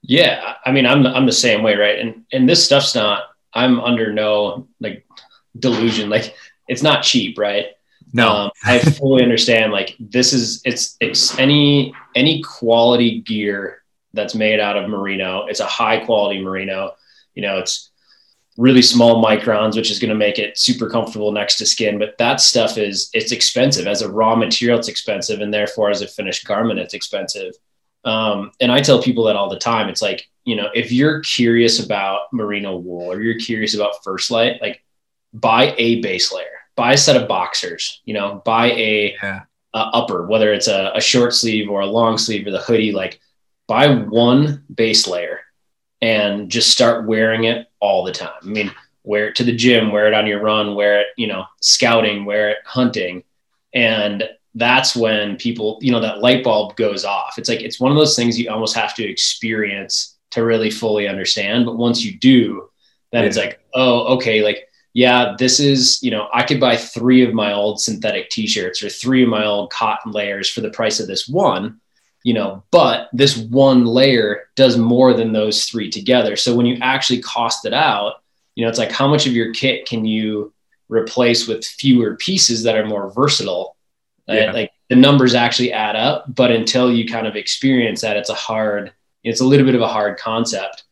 Yeah. I mean, I'm the, I'm the same way. Right. And, and this stuff's not, I'm under no like delusion. Like it's not cheap. Right. No, um, I fully understand. Like this is, it's, it's any, any quality gear that's made out of merino. It's a high quality merino, you know, it's really small microns, which is going to make it super comfortable next to skin. But that stuff is, it's expensive as a raw material. It's expensive. And therefore as a finished garment, it's expensive. Um, and I tell people that all the time. It's like, you know, if you're curious about merino wool or you're curious about First Light, like buy a base layer, buy a set of boxers, you know, buy a, yeah. a upper, whether it's a, a short sleeve or a long sleeve or the hoodie, like buy one base layer and just start wearing it all the time. I mean, wear it to the gym, wear it on your run, wear it, you know, scouting, wear it hunting. And that's when people, you know, that light bulb goes off. It's like, it's one of those things you almost have to experience to really fully understand. But once you do, then yeah. it's like, oh, okay. Like, yeah, this is, you know, I could buy three of my old synthetic t-shirts or three of my old cotton layers for the price of this one. You know, but this one layer does more than those three together. So when you actually cost it out, you know, it's like how much of your kit can you replace with fewer pieces that are more versatile? Right? Yeah. Like the numbers actually add up, but until you kind of experience that, it's a hard, it's a little bit of a hard concept.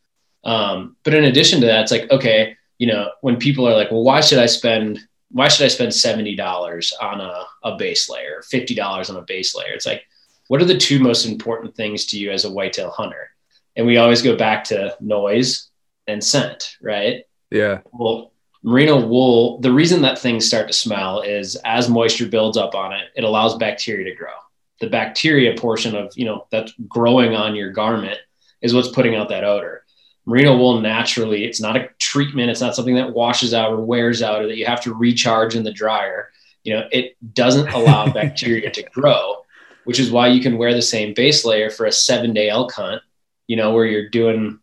Um, but in addition to that, it's like, okay, you know, when people are like, well, why should I spend, why should I spend seventy dollars on a, a base layer, fifty dollars on a base layer? It's like, what are the two most important things to you as a whitetail hunter? And we always go back to noise and scent, right? Yeah. Well, merino wool, the reason that things start to smell is as moisture builds up on it, it allows bacteria to grow. The bacteria portion of, you know, that's growing on your garment is what's putting out that odor. Merino wool naturally, it's not a treatment. It's not something that washes out or wears out or that you have to recharge in the dryer. you know, it doesn't allow bacteria to grow, which is why you can wear the same base layer for a seven day elk hunt, you know, where you're doing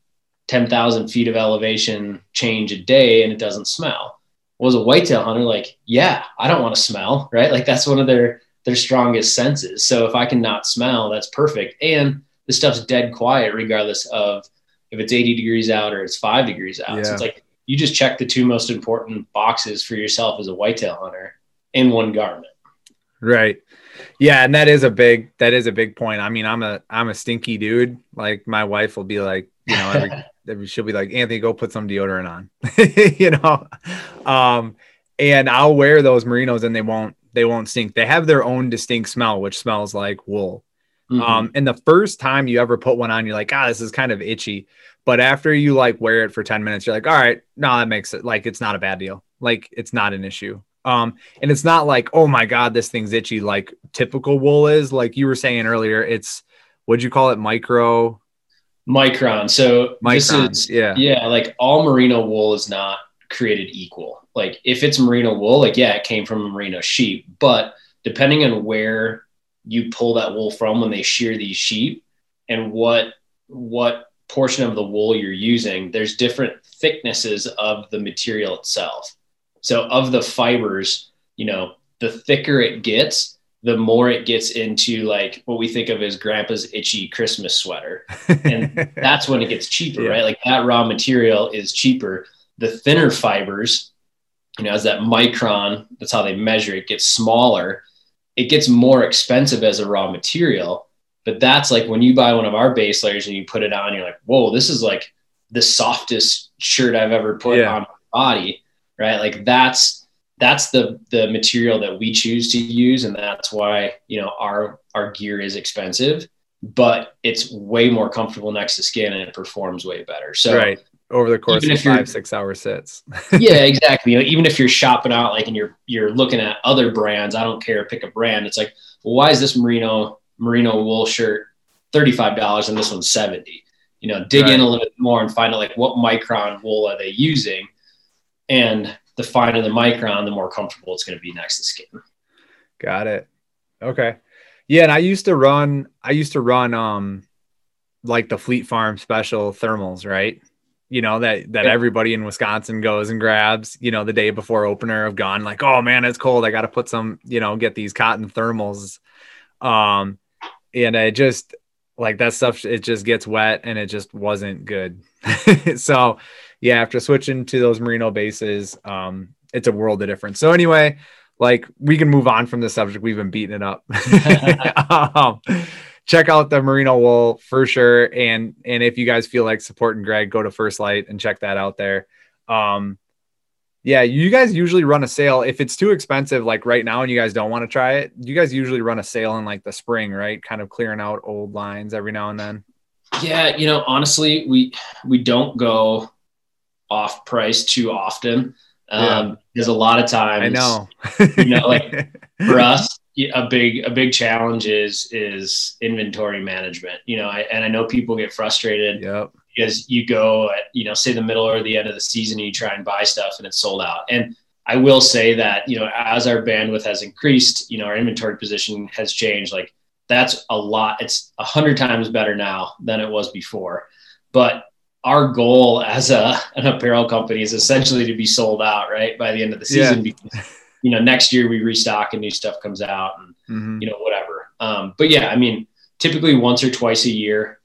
ten thousand feet of elevation change a day and it doesn't smell. Well, as a whitetail hunter, like, yeah, I don't want to smell, right? Like that's one of their, their strongest senses. So if I can not smell, that's perfect. And this stuff's dead quiet, regardless of if it's eighty degrees out or it's five degrees out. Yeah. So it's like, you just check the two most important boxes for yourself as a whitetail hunter in one garment. Right. Yeah. And that is a big, that is a big point. I mean, I'm a, I'm a stinky dude. Like my wife will be like, you know, every, every, she'll be like, Anthony, go put some deodorant on, you know? Um, and I'll wear those Merinos and they won't, they won't stink. They have their own distinct smell, which smells like wool. Mm-hmm. Um, and the first time you ever put one on, you're like, ah, this is kind of itchy. But after you like wear it for ten minutes, you're like, all right, no, that makes it like, it's not a bad deal. Like it's not an issue. Um, and it's not like, oh my God, this thing's itchy. Like typical wool is, like you were saying earlier, it's, what'd you call it? Micro micron. So micron, this is, yeah. Yeah. Like all merino wool is not created equal. Like if it's merino wool, like, yeah, it came from a merino sheep, but depending on where you pull that wool from when they shear these sheep and what, what portion of the wool you're using, there's different thicknesses of the material itself. So of the fibers, you know, the thicker it gets, the more it gets into like what we think of as grandpa's itchy Christmas sweater. And that's when it gets cheaper, yeah. Right? Like that raw material is cheaper. The thinner fibers, you know, as that micron, that's how they measure it, gets smaller. It gets more expensive as a raw material. But that's like when you buy one of our base layers and you put it on, you're like, whoa, this is like the softest shirt I've ever put yeah. on my body. Right. Like that's, that's the, the material that we choose to use. And that's why, you know, our, our gear is expensive, but it's way more comfortable next to skin and it performs way better. So right. Over the course of five, six hour sits. Yeah, exactly. You know, even if you're shopping out, like, and you're, you're looking at other brands, I don't care, pick a brand. It's like, well, why is this merino, merino wool shirt thirty-five dollars and this one's seventy, you know, dig right. in a little bit more and find out like what micron wool are they using? And the finer the micron, the more comfortable it's going to be next to skin. Got it. Okay. Yeah. And I used to run, I used to run, um, like the Fleet Farm special thermals, right? You know, that, that yeah. everybody in Wisconsin goes and grabs, you know, the day before opener of gone, like, oh man, it's cold. I got to put some, you know, get these cotton thermals. Um, and I just like that stuff, it just gets wet and it just wasn't good. So yeah, after switching to those merino bases, um, it's a world of difference. So anyway, like we can move on from this subject. We've been beating it up. um, check out the merino wool for sure. And, and if you guys feel like supporting Greg, go to First Light and check that out there. Um, yeah, you guys usually run a sale if it's too expensive, like right now, and you guys don't want to try it. You guys usually run a sale in like the spring, right? Kind of clearing out old lines every now and then. Yeah. You know, honestly, we, we don't go off price too often. Um, because yeah. a lot of times, I know, you know, like for us, a big, a big challenge is, is inventory management, you know, I, and I know people get frustrated yep. because you go at, you know, say the middle or the end of the season, and you try and buy stuff and it's sold out. And I will say that, you know, as our bandwidth has increased, you know, our inventory position has changed. Like that's a lot. It's a hundred times better now than it was before, but our goal as a, an apparel company is essentially to be sold out right by the end of the season. Yeah. Because, you know, next year we restock and new stuff comes out and, mm-hmm. you know, whatever. Um, but yeah, I mean, typically once or twice a year,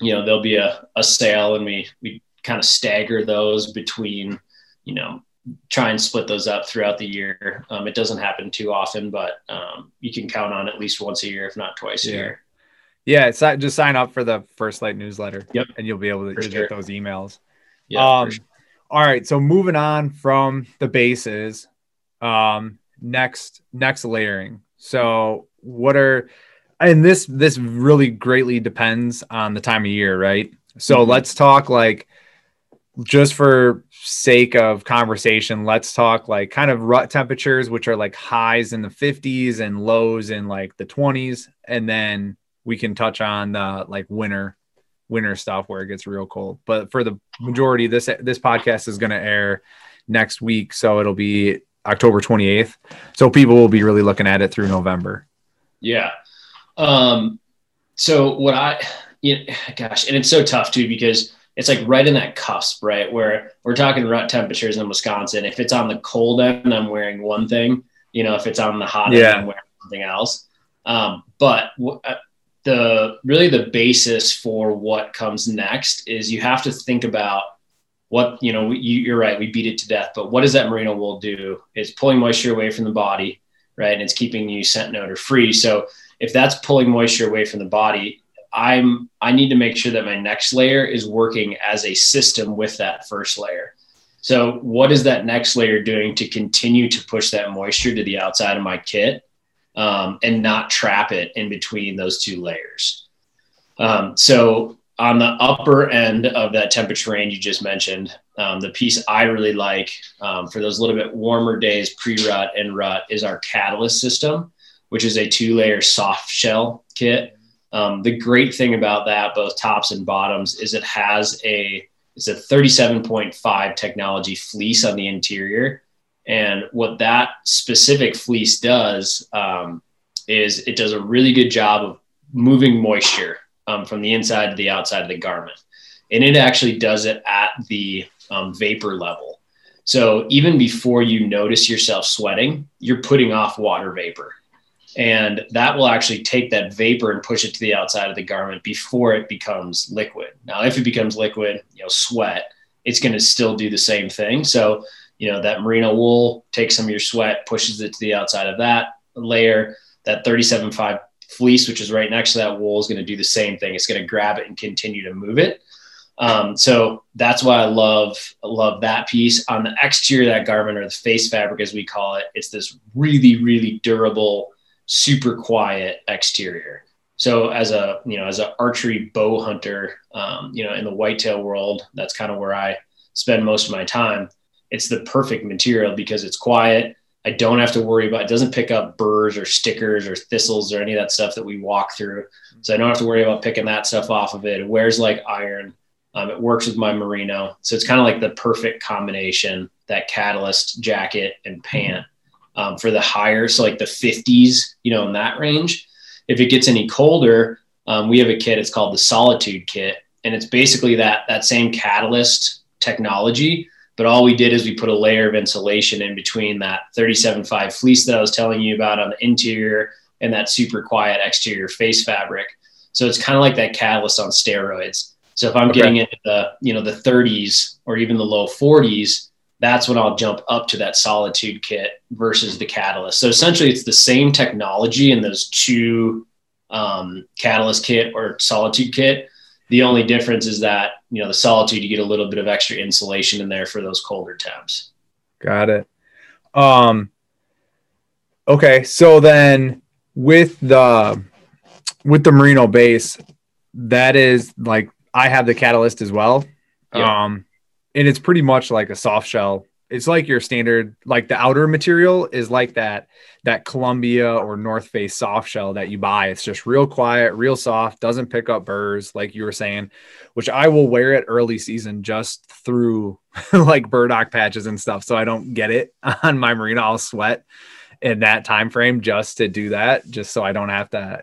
you know, there'll be a, a sale and we, we kind of stagger those between, you know, try and split those up throughout the year. Um, it doesn't happen too often, but um, you can count on at least once a year, if not twice yeah. a year. Yeah, it's not, just sign up for the First Light newsletter yep. and you'll be able to for get sure. those emails. Yep, um, sure. All right. So moving on from the bases, um, next, next layering. So what are, and this, this really greatly depends on the time of year, right? So mm-hmm. let's talk like, just for sake of conversation, let's talk like kind of rut temperatures, which are like highs in the fifties and lows in like the twenties. And then we can touch on uh, like winter, winter stuff where it gets real cold. But for the majority, this this podcast is going to air next week, so it'll be October twenty-eighth. So people will be really looking at it through November. Yeah. Um, so what I, you know, gosh, and it's so tough too, because it's like right in that cusp, right? Where we're talking rut temperatures in Wisconsin. If it's on the cold end, I'm wearing one thing, you know, if it's on the hot yeah. end, I'm wearing something else. Um, but w- the, really the basis for what comes next is you have to think about what, you know, you, you're right. We beat it to death, but what does that merino wool do? It's pulling moisture away from the body, right? And it's keeping you scent and odor free. So if that's pulling moisture away from the body, I'm, I need to make sure that my next layer is working as a system with that first layer. So what is that next layer doing to continue to push that moisture to the outside of my kit, um, and not trap it in between those two layers? Um, so on the upper end of that temperature range you just mentioned, um, the piece I really like, um, for those little bit warmer days, pre-rut and rut, is our Catalyst system, which is a two-layer soft shell kit. Um, the great thing about that, both tops and bottoms, is it has a, it's a thirty-seven point five technology fleece on the interior. And what that specific fleece does, um, is it does a really good job of moving moisture, um, from the inside to the outside of the garment. And it actually does it at the um, vapor level. So even before you notice yourself sweating, you're putting off water vapor. And that will actually take that vapor and push it to the outside of the garment before it becomes liquid. Now, if it becomes liquid, you know, sweat, it's going to still do the same thing. So, you know, that merino wool takes some of your sweat, pushes it to the outside of that layer. That thirty-seven point five fleece, which is right next to that wool, is going to do the same thing. It's going to grab it and continue to move it. Um, so that's why I love, love that piece. On the exterior of that garment, or the face fabric, as we call it, it's this really, really durable, super quiet exterior. So as a, you know, as an archery bow hunter, um, you know, in the whitetail world, that's kind of where I spend most of my time. It's the perfect material because it's quiet. I don't have to worry about, it doesn't pick up burrs or stickers or thistles or any of that stuff that we walk through. So I don't have to worry about picking that stuff off of it. It wears like iron. Um, it works with my merino. So it's kind of like the perfect combination, that Catalyst jacket and pant. Um, for the higher, so like the fifties, you know, in that range. If it gets any colder, um, we have a kit, it's called the Solitude kit. And it's basically that, that same Catalyst technology, but all we did is we put a layer of insulation in between that thirty-seven point five fleece that I was telling you about on the interior and that super quiet exterior face fabric. So it's kind of like that Catalyst on steroids. So if I'm okay. getting into the, you know, the thirties or even the low forties, that's when I'll jump up to that Solitude kit versus the Catalyst. So essentially it's the same technology in those two, um, Catalyst kit or Solitude kit. The only difference is that, you know, the Solitude, you get a little bit of extra insulation in there for those colder temps. Got it. Um, okay. So then with the, with the merino base, that is like, I have the Catalyst as well. Yeah. Um, And it's pretty much like a soft shell. It's like your standard, like the outer material is like that, that Columbia or North Face soft shell that you buy. It's just real quiet, real soft, doesn't pick up burrs, like you were saying, which I will wear it early season just through like burdock patches and stuff. So I don't get it on my merino. I'll sweat in that time frame just to do that, just so I don't have to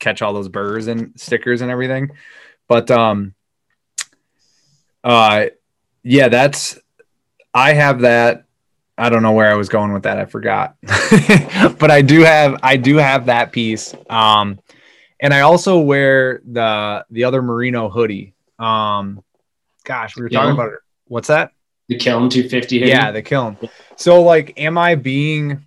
catch all those burrs and stickers and everything. But, um, uh, yeah, that's, I have that. I don't know where I was going with that. I forgot, but I do have, I do have that piece. Um, and I also wear the, the other merino hoodie. Um, gosh, we were Kiln. talking about it. What's that? The Kiln two fifty hoodie. Yeah, the Kiln. So like, am I being,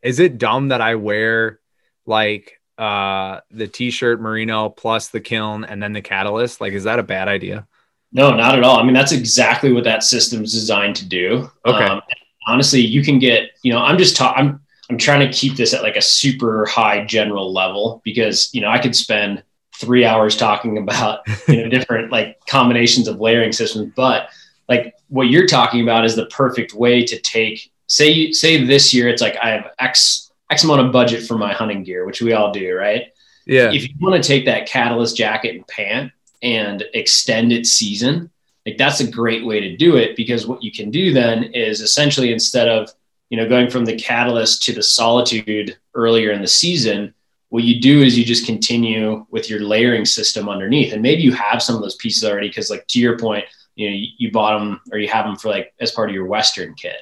is it dumb that I wear like, uh, the t-shirt merino plus the Kiln and then the Catalyst? Like, is that a bad idea? No, not at all. I mean, that's exactly what that system's designed to do. Okay. Um, honestly, you can get, you know, I'm just ta- I'm I'm trying to keep this at like a super high general level because, you know, I could spend three hours talking about, you know, different like combinations of layering systems, but like what you're talking about is the perfect way to take, say, you, say this year, it's like, I have X, X amount of budget for my hunting gear, which we all do. Right. Yeah. If you want to take that Catalyst jacket and pant and extend its season, like that's a great way to do it, because what you can do then is essentially, instead of you know, going from the Catalyst to the Solitude earlier in the season, what you do is you just continue with your layering system underneath. And maybe you have some of those pieces already, because like to your point, you know, you, you bought them or you have them for like as part of your Western kit.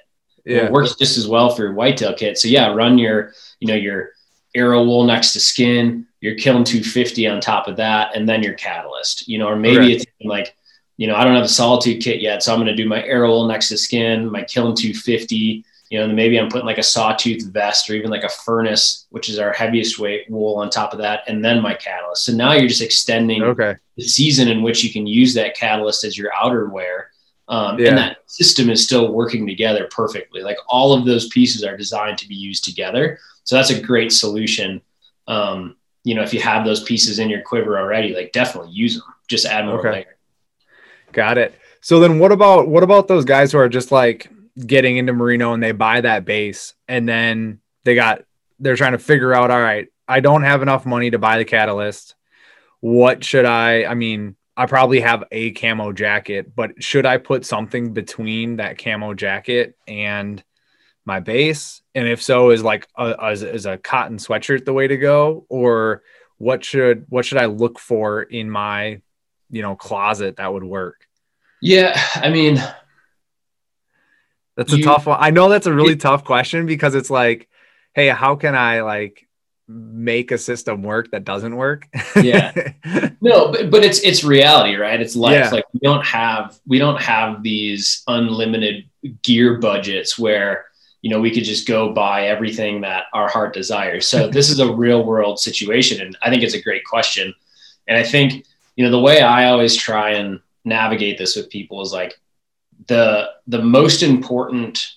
Yeah. It works just as well for your whitetail kit. So yeah, run your, you know, your Arrow wool next to skin, your Kiln two fifty on top of that, and then your Catalyst, you know, or maybe right. It's like, you know, I don't have a Solitude kit yet, so I'm going to do my Arrow wool next to skin, my Kiln two fifty, you know, and maybe I'm putting like a Sawtooth vest or even like a Furnace, which is our heaviest weight wool, on top of that, and then my Catalyst. So now you're just extending okay. the season in which you can use that Catalyst as your outerwear. Um, yeah. And that system is still working together perfectly. Like all of those pieces are designed to be used together. So that's a great solution. Um, you know, if you have those pieces in your quiver already, like definitely use them. Just add more okay. layer. Got it. So then what about, what about those guys who are just like getting into Merino and they buy that base, and then they got, they're trying to figure out, all right, I don't have enough money to buy the Catalyst. What should I, I mean, I probably have a camo jacket, but should I put something between that camo jacket and my base? And if so, is like a, as, as a cotton sweatshirt the way to go? Or what should, what should I look for in my, you know, closet that would work? Yeah. I mean, that's you, a tough one. I know that's a really it, tough question, because it's like, hey, how can I like make a system work that doesn't work? yeah no but, but it's it's reality, right? It's life. Yeah. Like we don't have we don't have these unlimited gear budgets where, you know, we could just go buy everything that our heart desires. So this is a real world situation, and I think it's a great question. And I think, you know, the way I always try and navigate this with people is like the the most important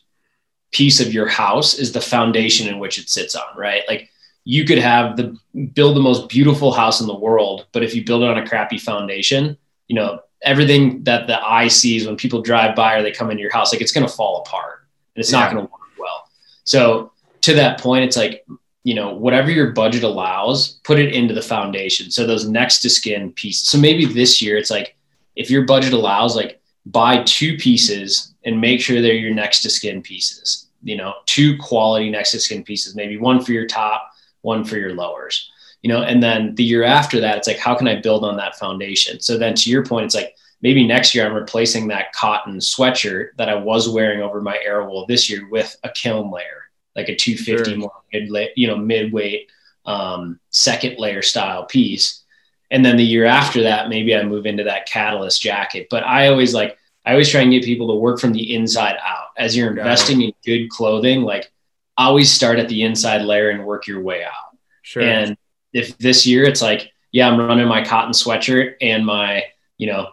piece of your house is the foundation in which it sits on, right? Like you could have the build the most beautiful house in the world, but if you build it on a crappy foundation, you know, everything that the eye sees when people drive by or they come into your house, like it's going to fall apart and it's yeah. not going to work well. So to that point, it's like, you know, whatever your budget allows, put it into the foundation. So those next to skin pieces. So maybe this year it's like, if your budget allows, like buy two pieces and make sure they're your next to skin pieces, you know, two quality next to skin pieces, maybe one for your top, one for your lowers, you know, and then the year after that, it's like, how can I build on that foundation? So then to your point, it's like, maybe next year I'm replacing that cotton sweatshirt that I was wearing over my Arrow wool this year with a Kiln layer, like a two fifty sure. more mid, you know, mid weight, um, second layer style piece. And then the year after that, maybe I move into that Catalyst jacket. But I always like, I always try and get people to work from the inside out. As you're investing in good clothing, like, always start at the inside layer and work your way out. Sure. And if this year it's like, yeah, I'm running my cotton sweatshirt and my, you know,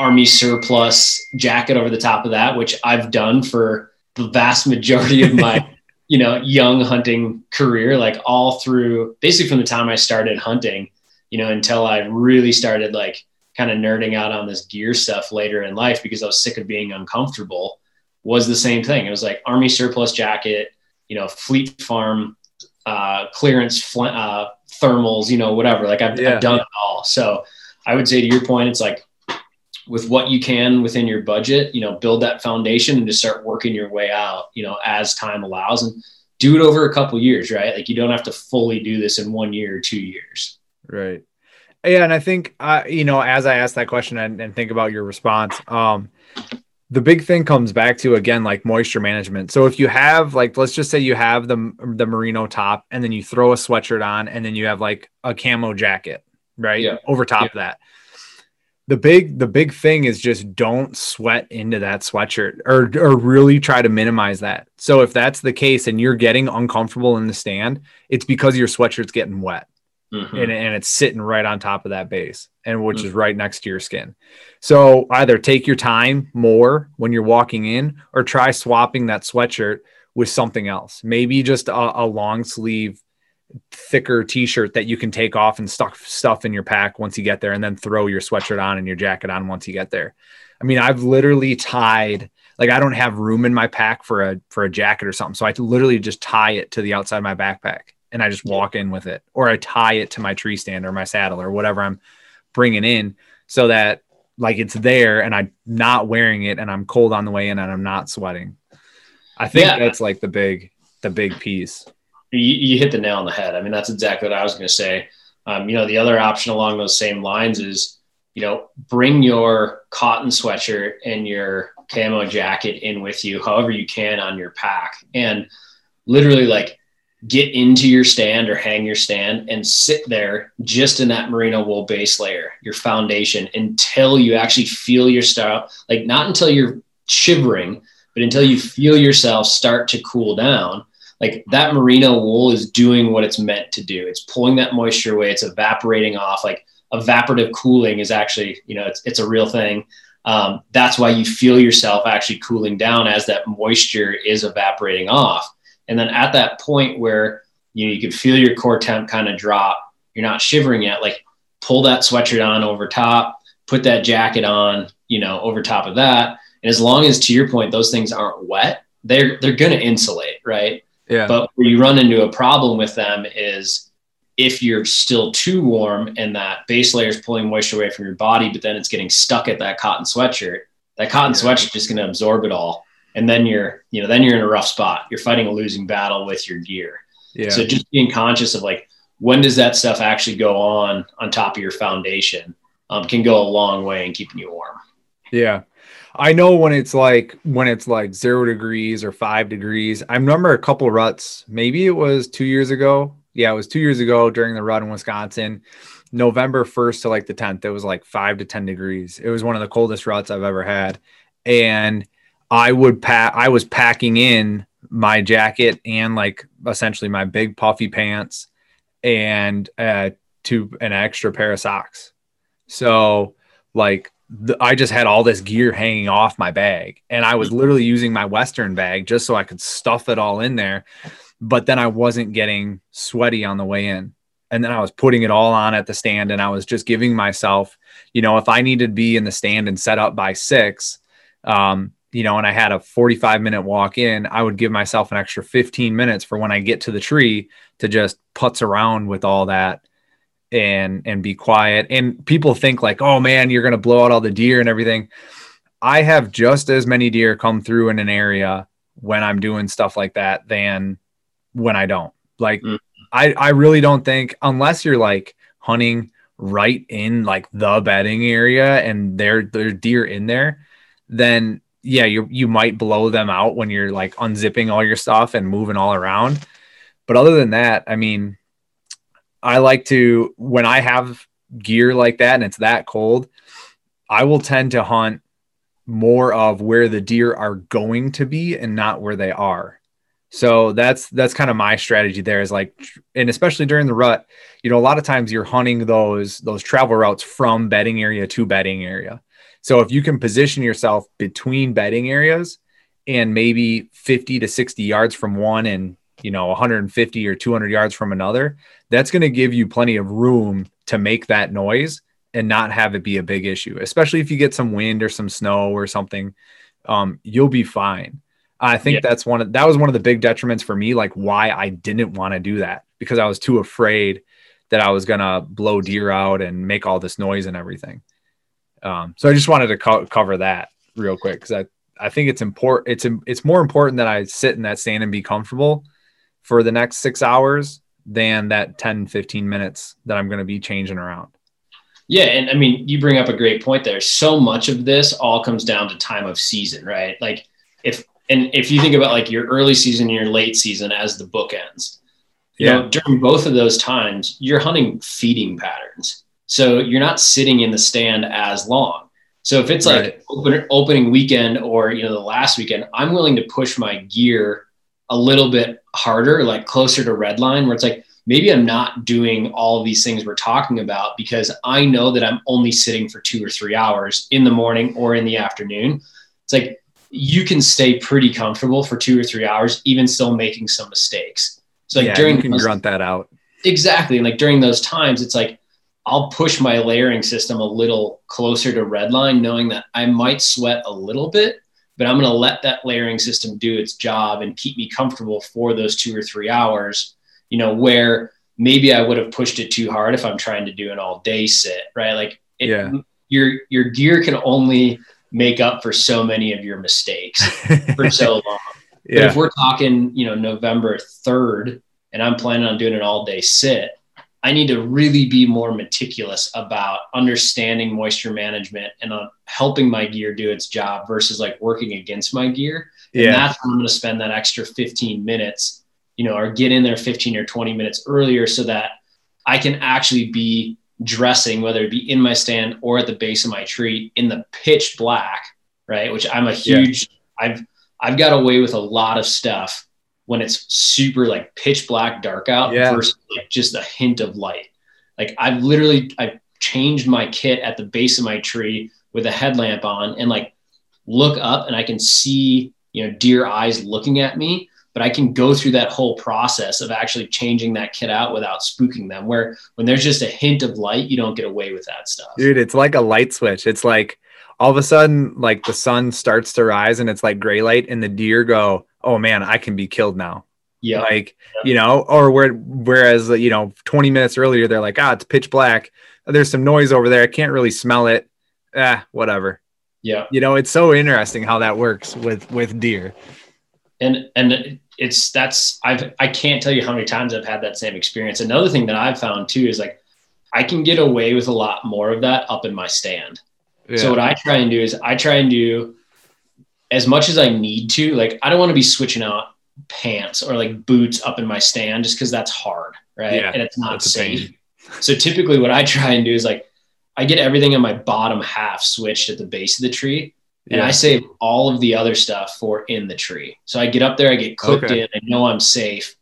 army surplus jacket over the top of that, which I've done for the vast majority of my, you know, young hunting career, like all through basically from the time I started hunting, you know, until I really started like kind of nerding out on this gear stuff later in life, because I was sick of being uncomfortable, was the same thing. It was like army surplus jacket, you know, Fleet Farm, uh, clearance, fl- uh, thermals, you know, whatever, like I've, yeah. I've done it all. So I would say to your point, it's like with what you can within your budget, you know, build that foundation and just start working your way out, you know, as time allows, and do it over a couple years, right? Like you don't have to fully do this in one year or two years. Right. Yeah. And I think, uh, you know, as I ask that question and, and think about your response, um, the big thing comes back to, again, like moisture management. So if you have like, let's just say you have the, the Merino top, and then you throw a sweatshirt on, and then you have like a camo jacket, right? Yeah. Over top yeah. of that. The big, the big thing is just don't sweat into that sweatshirt, or, or really try to minimize that. So if that's the case and you're getting uncomfortable in the stand, it's because your sweatshirt's getting wet. Mm-hmm. And, and it's sitting right on top of that base, and which mm-hmm. is right next to your skin. So either take your time more when you're walking in, or try swapping that sweatshirt with something else. Maybe just a, a long sleeve, thicker t-shirt that you can take off and stuff stuff in your pack once you get there, and then throw your sweatshirt on and your jacket on once you get there. I mean, I've literally tied, like I don't have room in my pack for a, for a jacket or something. So I literally just tie it to the outside of my backpack, and I just walk in with it, or I tie it to my tree stand or my saddle or whatever I'm bringing in, so that like it's there and I'm not wearing it and I'm cold on the way in and I'm not sweating. I think yeah. that's like the big, the big piece. You, you hit the nail on the head. I mean, that's exactly what I was going to say. Um, you know, the other option along those same lines is, you know, bring your cotton sweatshirt and your camo jacket in with you, however you can on your pack, and literally like get into your stand or hang your stand and sit there just in that merino wool base layer, your foundation, until you actually feel your style, like not until you're shivering, but until you feel yourself start to cool down. Like that merino wool is doing what it's meant to do. It's pulling that moisture away. It's evaporating off. Like evaporative cooling is actually, you know, it's, it's a real thing. Um, that's why you feel yourself actually cooling down as that moisture is evaporating off. And then at that point where, you know, you can feel your core temp kind of drop, you're not shivering yet, like pull that sweatshirt on over top, put that jacket on, you know, over top of that. And as long as, to your point, those things aren't wet, they're, they're going to insulate. Right. Yeah. But where you run into a problem with them is if you're still too warm and that base layer is pulling moisture away from your body, but then it's getting stuck at that cotton sweatshirt, that cotton yeah. sweatshirt is just going to absorb it all. And then you're, you know, then you're in a rough spot. You're fighting a losing battle with your gear. Yeah. So just being conscious of like, when does that stuff actually go on on top of your foundation um, can go a long way in keeping you warm. Yeah. I know when it's like, when it's like zero degrees or five degrees, I remember a couple ruts, maybe it was two years ago. Yeah. It was two years ago during the rut in Wisconsin, November first to like the tenth, it was like five to ten degrees. It was one of the coldest ruts I've ever had. And I would pack, I was packing in my jacket and like essentially my big puffy pants and, uh, two, an extra pair of socks. So like, I just had all this gear hanging off my bag and I was literally using my Western bag just so I could stuff it all in there. But then I wasn't getting sweaty on the way in. And then I was putting it all on at the stand and I was just giving myself, you know, if I needed to be in the stand and set up by six, um, you know, and I had a forty-five minute walk in, I would give myself an extra fifteen minutes for when I get to the tree to just putz around with all that. and and be quiet. And people think like, oh man, you're going to blow out all the deer and everything. I have just as many deer come through in an area when I'm doing stuff like that than when I don't. Like mm-hmm. I, I really don't think, unless you're like hunting right in like the bedding area and there there are deer in there, then yeah, you you might blow them out when you're like unzipping all your stuff and moving all around. But other than that, I mean, I like to, when I have gear like that and it's that cold, I will tend to hunt more of where the deer are going to be and not where they are. So that's, that's kind of my strategy there is like, and especially during the rut, you know, a lot of times you're hunting those, those travel routes from bedding area to bedding area. So if you can position yourself between bedding areas and maybe fifty to sixty yards from one and, you know, one hundred fifty or two hundred yards from another, that's going to give you plenty of room to make that noise and not have it be a big issue, especially if you get some wind or some snow or something, um, you'll be fine. I think yeah. that's one of, that was one of the big detriments for me, like why I didn't want to do that, because I was too afraid that I was going to blow deer out and make all this noise and everything. Um, so I just wanted to co- cover that real quick. Cause I, I think it's important. It's, it's more important that I sit in that stand and be comfortable for the next six hours than that ten, fifteen minutes that I'm going to be changing around. Yeah. And I mean, you bring up a great point there. So much of this all comes down to time of season, right? Like if, and if you think about like your early season, and your late season as the bookends, you yeah. know, during both of those times, you're hunting feeding patterns. So you're not sitting in the stand as long. So if it's right. like open, opening weekend or, you know, the last weekend, I'm willing to push my gear a little bit harder, like closer to red line, where it's like, maybe I'm not doing all of these things we're talking about because I know that I'm only sitting for two or three hours in the morning or in the afternoon. It's like, you can stay pretty comfortable for two or three hours, even still making some mistakes. So like yeah, during, you can those, grunt that out. Exactly. And like during those times, it's like, I'll push my layering system a little closer to red line, knowing that I might sweat a little bit, but I'm going to let that layering system do its job and keep me comfortable for those two or three hours, you know, where maybe I would have pushed it too hard if I'm trying to do an all day sit, right? Like it, yeah. your, your gear can only make up for so many of your mistakes for so long. Yeah. But if we're talking, you know, November third, and I'm planning on doing an all day sit, I need to really be more meticulous about understanding moisture management and uh, helping my gear do its job versus like working against my gear. And yeah. that's when I'm going to spend that extra fifteen minutes, you know, or get in there fifteen or twenty minutes earlier so that I can actually be dressing, whether it be in my stand or at the base of my tree in the pitch black, right? Which I'm a huge, yeah. I've, I've got away with a lot of stuff when it's super like pitch black dark out yeah. versus like just a hint of light. Like I've literally, I've changed my kit at the base of my tree with a headlamp on and like look up and I can see, you know, deer eyes looking at me, but I can go through that whole process of actually changing that kit out without spooking them, where when there's just a hint of light, you don't get away with that stuff. Dude, it's like a light switch. It's like all of a sudden, like the sun starts to rise and it's like gray light and the deer go, oh man, I can be killed now. Yeah. Like, yeah. you know, or where, whereas, you know, twenty minutes earlier, they're like, ah, it's pitch black. There's some noise over there. I can't really smell it. Eh, whatever. Yeah. You know, it's so interesting how that works with, with deer. And, and it's, that's, I've, I can't tell you how many times I've had that same experience. Another thing that I've found too, is like, I can get away with a lot more of that up in my stand. Yeah. So what I try and do is I try and do as much as I need to. Like, I don't want to be switching out pants or like boots up in my stand just because that's hard. Right. Yeah, and it's not safe. So typically what I try and do is like, I get everything in my bottom half switched at the base of the tree and yeah. I save all of the other stuff for in the tree. So I get up there, I get clipped okay. in, I know I'm safe.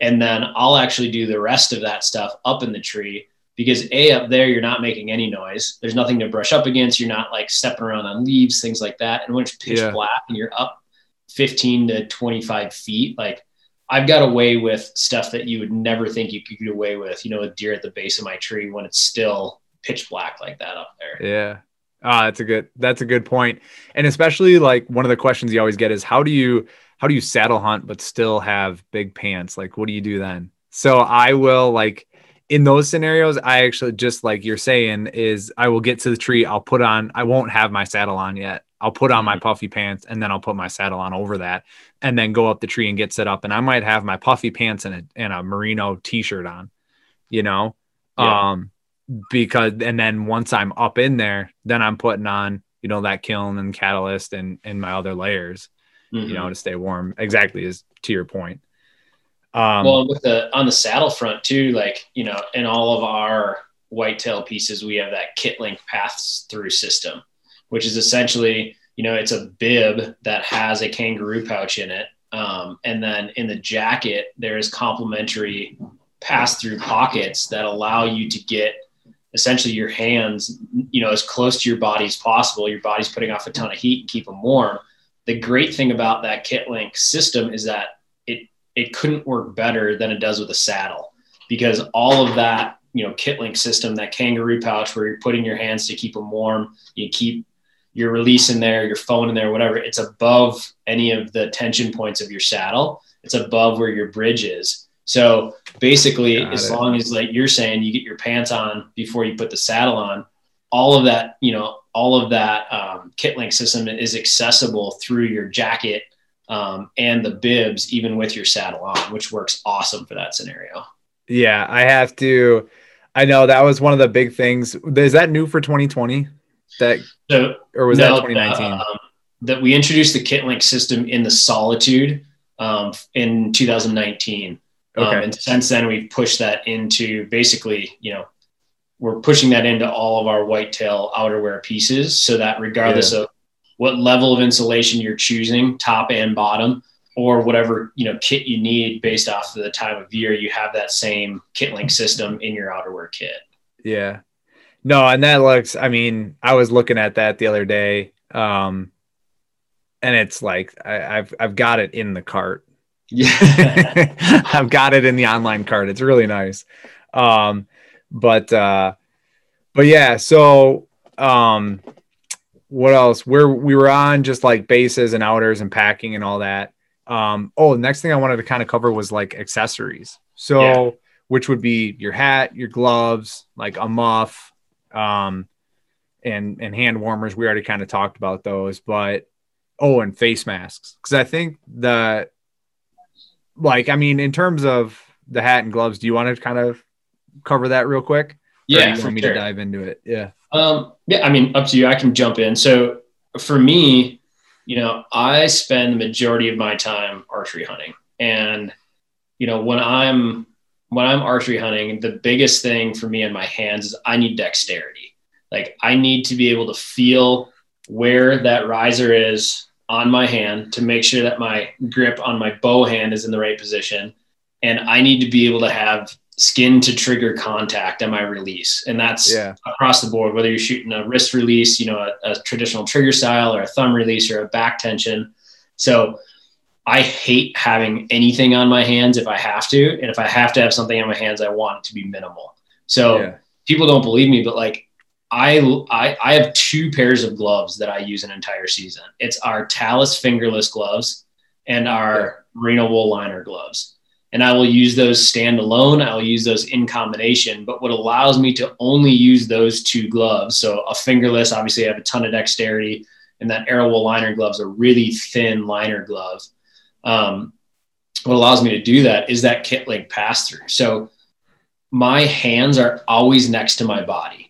And then I'll actually do the rest of that stuff up in the tree. Because A, up there, you're not making any noise. There's nothing to brush up against. You're not like stepping around on leaves, things like that. And when it's pitch yeah. black and you're up fifteen to twenty-five feet, like I've got away with stuff that you would never think you could get away with, you know, with deer at the base of my tree when it's still pitch black like that up there. Yeah. Ah, that's a good, that's a good point. And especially like one of the questions you always get is how do you, how do you saddle hunt, but still have big pants? Like, what do you do then? So I will like, in those scenarios, I actually just like you're saying is I will get to the tree. I'll put on, I won't have my saddle on yet. I'll put on my puffy pants and then I'll put my saddle on over that and then go up the tree and get set up. And I might have my puffy pants and a, and a merino t-shirt on, you know, yeah. um, because, and then once I'm up in there, then I'm putting on, you know, that kiln and catalyst and, and my other layers, mm-hmm. you know, to stay warm. Exactly. Is to your point. Um, well, with the, on the saddle front too, like, you know, in all of our whitetail pieces, we have that kit link paths through system, which is essentially, you know, it's a bib that has a kangaroo pouch in it. Um, and then in the jacket, there is complimentary pass through pockets that allow you to get essentially your hands, you know, as close to your body as possible. Your body's putting off a ton of heat and keep them warm. The great thing about that kit link system is that it couldn't work better than it does with a saddle, because all of that, you know, kit link system, that kangaroo pouch where you're putting your hands to keep them warm, you keep your release in there, your phone in there, whatever. It's above any of the tension points of your saddle. It's above where your bridge is. So basically, Got as it. long as like you're saying, you get your pants on before you put the saddle on, all of that, you know, all of that um, kit link system is accessible through your jacket Um, and the bibs, even with your saddle on, which works awesome for that scenario. Yeah, I have to, I know that was one of the big things. Is that new for twenty twenty that, so, or was no, that twenty nineteen? Uh, um, that we introduced the kit link system in the Solitude um, in two thousand nineteen. Okay. Um, and since then we've pushed that into basically, you know, we're pushing that into all of our whitetail outerwear pieces so that regardless yeah. of what level of insulation you're choosing, top and bottom, or whatever, you know, kit you need based off of the time of year, you have that same kit link system in your outerwear kit. Yeah, no. And that looks, I mean, I was looking at that the other day um, and it's like, I, I've, I've got it in the cart. Yeah. I've got it in the online cart. It's really nice. Um, but, uh, but yeah, so, um, what else? Where we were on just like bases and outers and packing and all that. Um, oh, the next thing I wanted to kind of cover was like accessories. So, yeah. which would be your hat, your gloves, like a muff, um, and, and hand warmers. We already kind of talked about those, but Oh, and face masks. Because I think that, like, I mean, in terms of the hat and gloves, do you want to kind of cover that real quick? Yeah, or do you want me sure. to dive into it? Yeah. Um, yeah, I mean, up to you. I can jump in. So for me, you know, I spend the majority of my time archery hunting. And, you know, when I'm when I'm archery hunting, the biggest thing for me in my hands is I need dexterity. Like, I need to be able to feel where that riser is on my hand to make sure that my grip on my bow hand is in the right position. And I need to be able to have skin to trigger contact on my release. And that's yeah. across the board, whether you're shooting a wrist release, you know, a, a traditional trigger style or a thumb release or a back tension. So I hate having anything on my hands if I have to. And if I have to have something on my hands, I want it to be minimal. So yeah. people don't believe me, but like, I, I, I have two pairs of gloves that I use an entire season. It's our Talus fingerless gloves and our yeah. Merino wool liner gloves. And I will use those standalone. I will use those in combination, but what allows me to only use those two gloves. So a fingerless, obviously I have a ton of dexterity, and that Arrow wool liner glove's a really thin liner glove. Um, what allows me to do that is that kit link pass through. So my hands are always next to my body.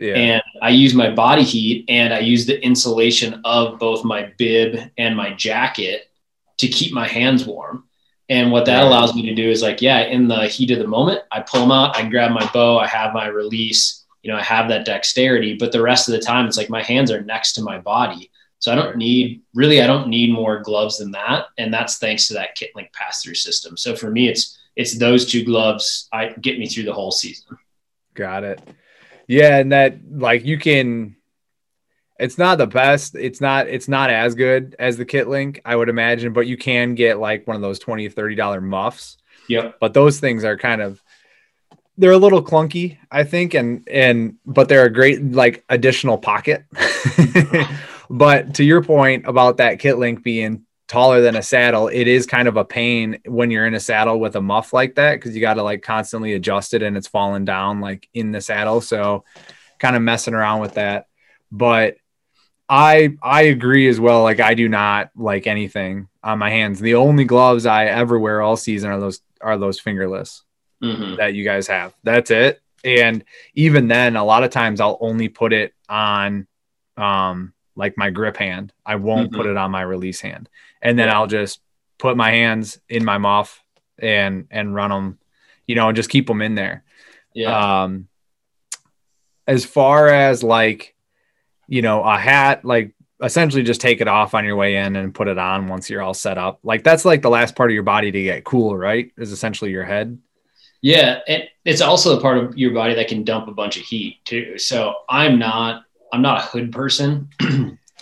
Yeah. And I use my body heat and I use the insulation of both my bib and my jacket to keep my hands warm. And what that allows me to do is like, yeah, in the heat of the moment, I pull them out, I grab my bow, I have my release, you know, I have that dexterity, but the rest of the time, it's like my hands are next to my body. So I don't need, really, I don't need more gloves than that. And that's thanks to that kit link pass-through system. So for me, it's, it's those two gloves I get me through the whole season. Got it. Yeah. And that, like, you can, it's not the best. It's not, it's not as good as the kit link, I would imagine, but you can get like one of those twenty dollars, thirty dollars muffs. Yep. But those things are kind of, they're a little clunky, I think. And, and, but they're a great, like, additional pocket. But to your point about that kit link being taller than a saddle, it is kind of a pain when you're in a saddle with a muff like that, because you got to like constantly adjust it and it's falling down like in the saddle. So kind of messing around with that. But I I agree as well. Like, I do not like anything on my hands. The only gloves I ever wear all season are those are those fingerless mm-hmm. that you guys have. That's it. And even then, a lot of times I'll only put it on um like my grip hand. I won't mm-hmm. put it on my release hand. And then I'll just put my hands in my muff and and run them, you know, and just keep them in there. Yeah. Um, as far as like, you know, a hat, like essentially just take it off on your way in and put it on once you're all set up. Like, that's like the last part of your body to get cool, right? Is essentially your head. Yeah. And it's also the part of your body that can dump a bunch of heat too. So I'm not, I'm not a hood person.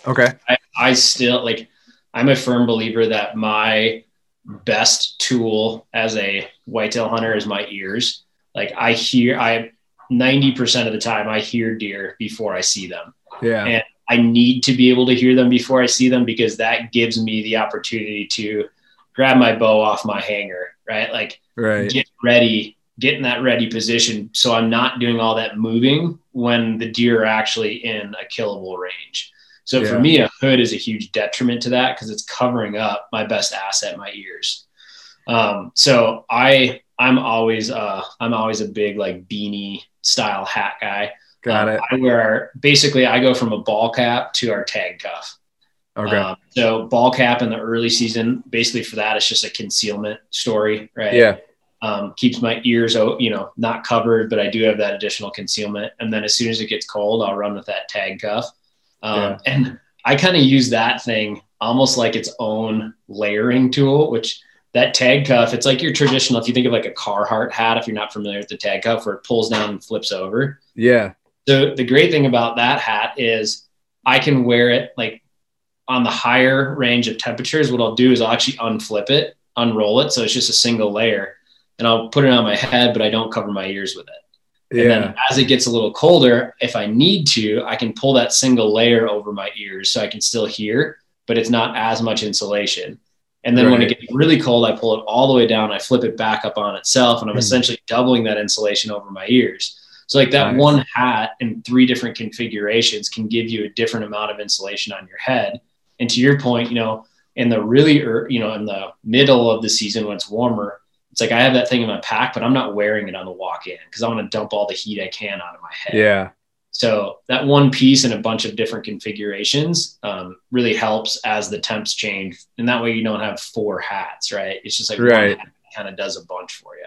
Okay. I, I still like, I'm a firm believer that my best tool as a whitetail hunter is my ears. Like, I hear, I ninety percent of the time I hear deer before I see them. Yeah. And I need to be able to hear them before I see them, because that gives me the opportunity to grab my bow off my hanger, right? Like right. get ready, get in that ready position. So I'm not doing all that moving when the deer are actually in a killable range. So yeah. for me, a hood is a huge detriment to that, because it's covering up my best asset, my ears. Um, so I, I'm always, uh, I'm always a big like beanie style hat guy. Got it. Um, I wear basically I go from a ball cap to our tag cuff. Okay. Um, so ball cap in the early season, basically for that, it's just a concealment story, right? Yeah. Um, keeps my ears, you know, not covered, but I do have that additional concealment. And then as soon as it gets cold, I'll run with that tag cuff. Um, yeah. And I kind of use that thing almost like its own layering tool, which that tag cuff, it's like your traditional, if you think of like a Carhartt hat, if you're not familiar with the tag cuff, where it pulls down and flips over. Yeah. So the great thing about that hat is I can wear it like on the higher range of temperatures. What I'll do is I'll actually unflip it, unroll it. So it's just a single layer, and I'll put it on my head, but I don't cover my ears with it. Yeah. And then as it gets a little colder, if I need to, I can pull that single layer over my ears so I can still hear, but it's not as much insulation. And then right. when it gets really cold, I pull it all the way down. I flip it back up on itself, and I'm mm. essentially doubling that insulation over my ears. So like that nice. One hat in three different configurations can give you a different amount of insulation on your head. And to your point, you know, in the really, you know, in the middle of the season when it's warmer, it's like I have that thing in my pack, but I'm not wearing it on the walk in because I want to dump all the heat I can out of my head. Yeah. So that one piece in a bunch of different configurations um, really helps as the temps change. And that way you don't have four hats, right? It's just like right. one hat kind of does a bunch for you.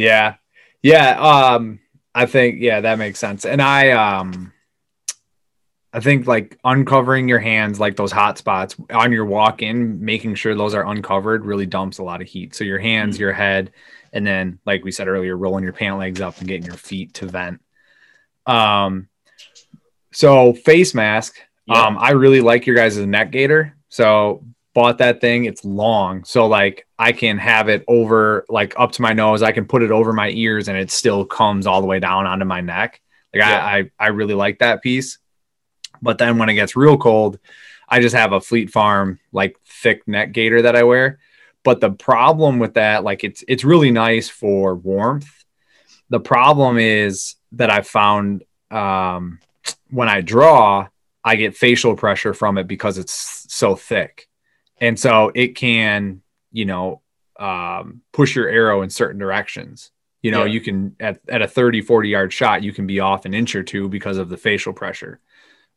Yeah. Yeah. Um, I think, yeah, that makes sense. And I, um, I think like uncovering your hands, like those hot spots on your walk in, making sure those are uncovered really dumps a lot of heat. So your hands, mm-hmm. your head, and then like we said earlier, rolling your pant legs up and getting your feet to vent. Um, so face mask, yeah. um, I really like your guys' neck gaiter. So bought that thing. It's long. So like I can have it over, like up to my nose. I can put it over my ears and it still comes all the way down onto my neck. Like yeah. I, I, I really like that piece. But then when it gets real cold, I just have a Fleet Farm, like thick neck gaiter that I wear. But the problem with that, like it's, it's really nice for warmth. The problem is that I found um, when I draw, I get facial pressure from it because it's so thick. And so it can, you know, um, push your arrow in certain directions. You know, yeah. you can at, at a thirty, forty yard shot, you can be off an inch or two because of the facial pressure.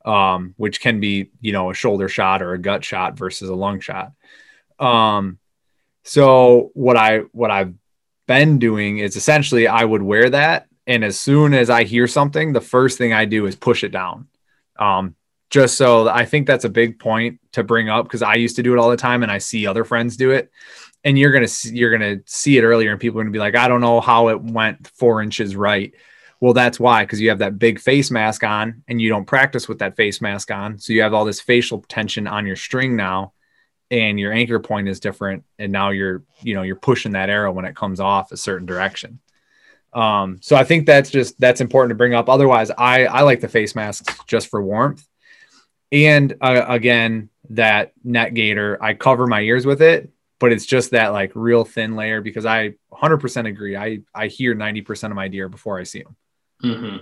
Um, which can be, you know, a shoulder shot or a gut shot versus a lung shot. Um, so what I, what I've been doing is essentially I would wear that. And as soon as I hear something, the first thing I do is push it down. Um, just so I think that's a big point to bring up. Cause I used to do it all the time and I see other friends do it, and you're going to see, you're going to see it earlier and people are going to be like, I don't know how it went four inches right. Well, that's why, because you have that big face mask on and you don't practice with that face mask on. So you have all this facial tension on your string now and your anchor point is different. And now you're, you know, you're pushing that arrow when it comes off a certain direction. Um, so I think that's just, that's important to bring up. Otherwise, I, I like the face masks just for warmth. And uh, again, that net gaiter, I cover my ears with it, but it's just that like real thin layer because I one hundred percent agree. I, I hear ninety percent of my deer before I see them. Mm-hmm.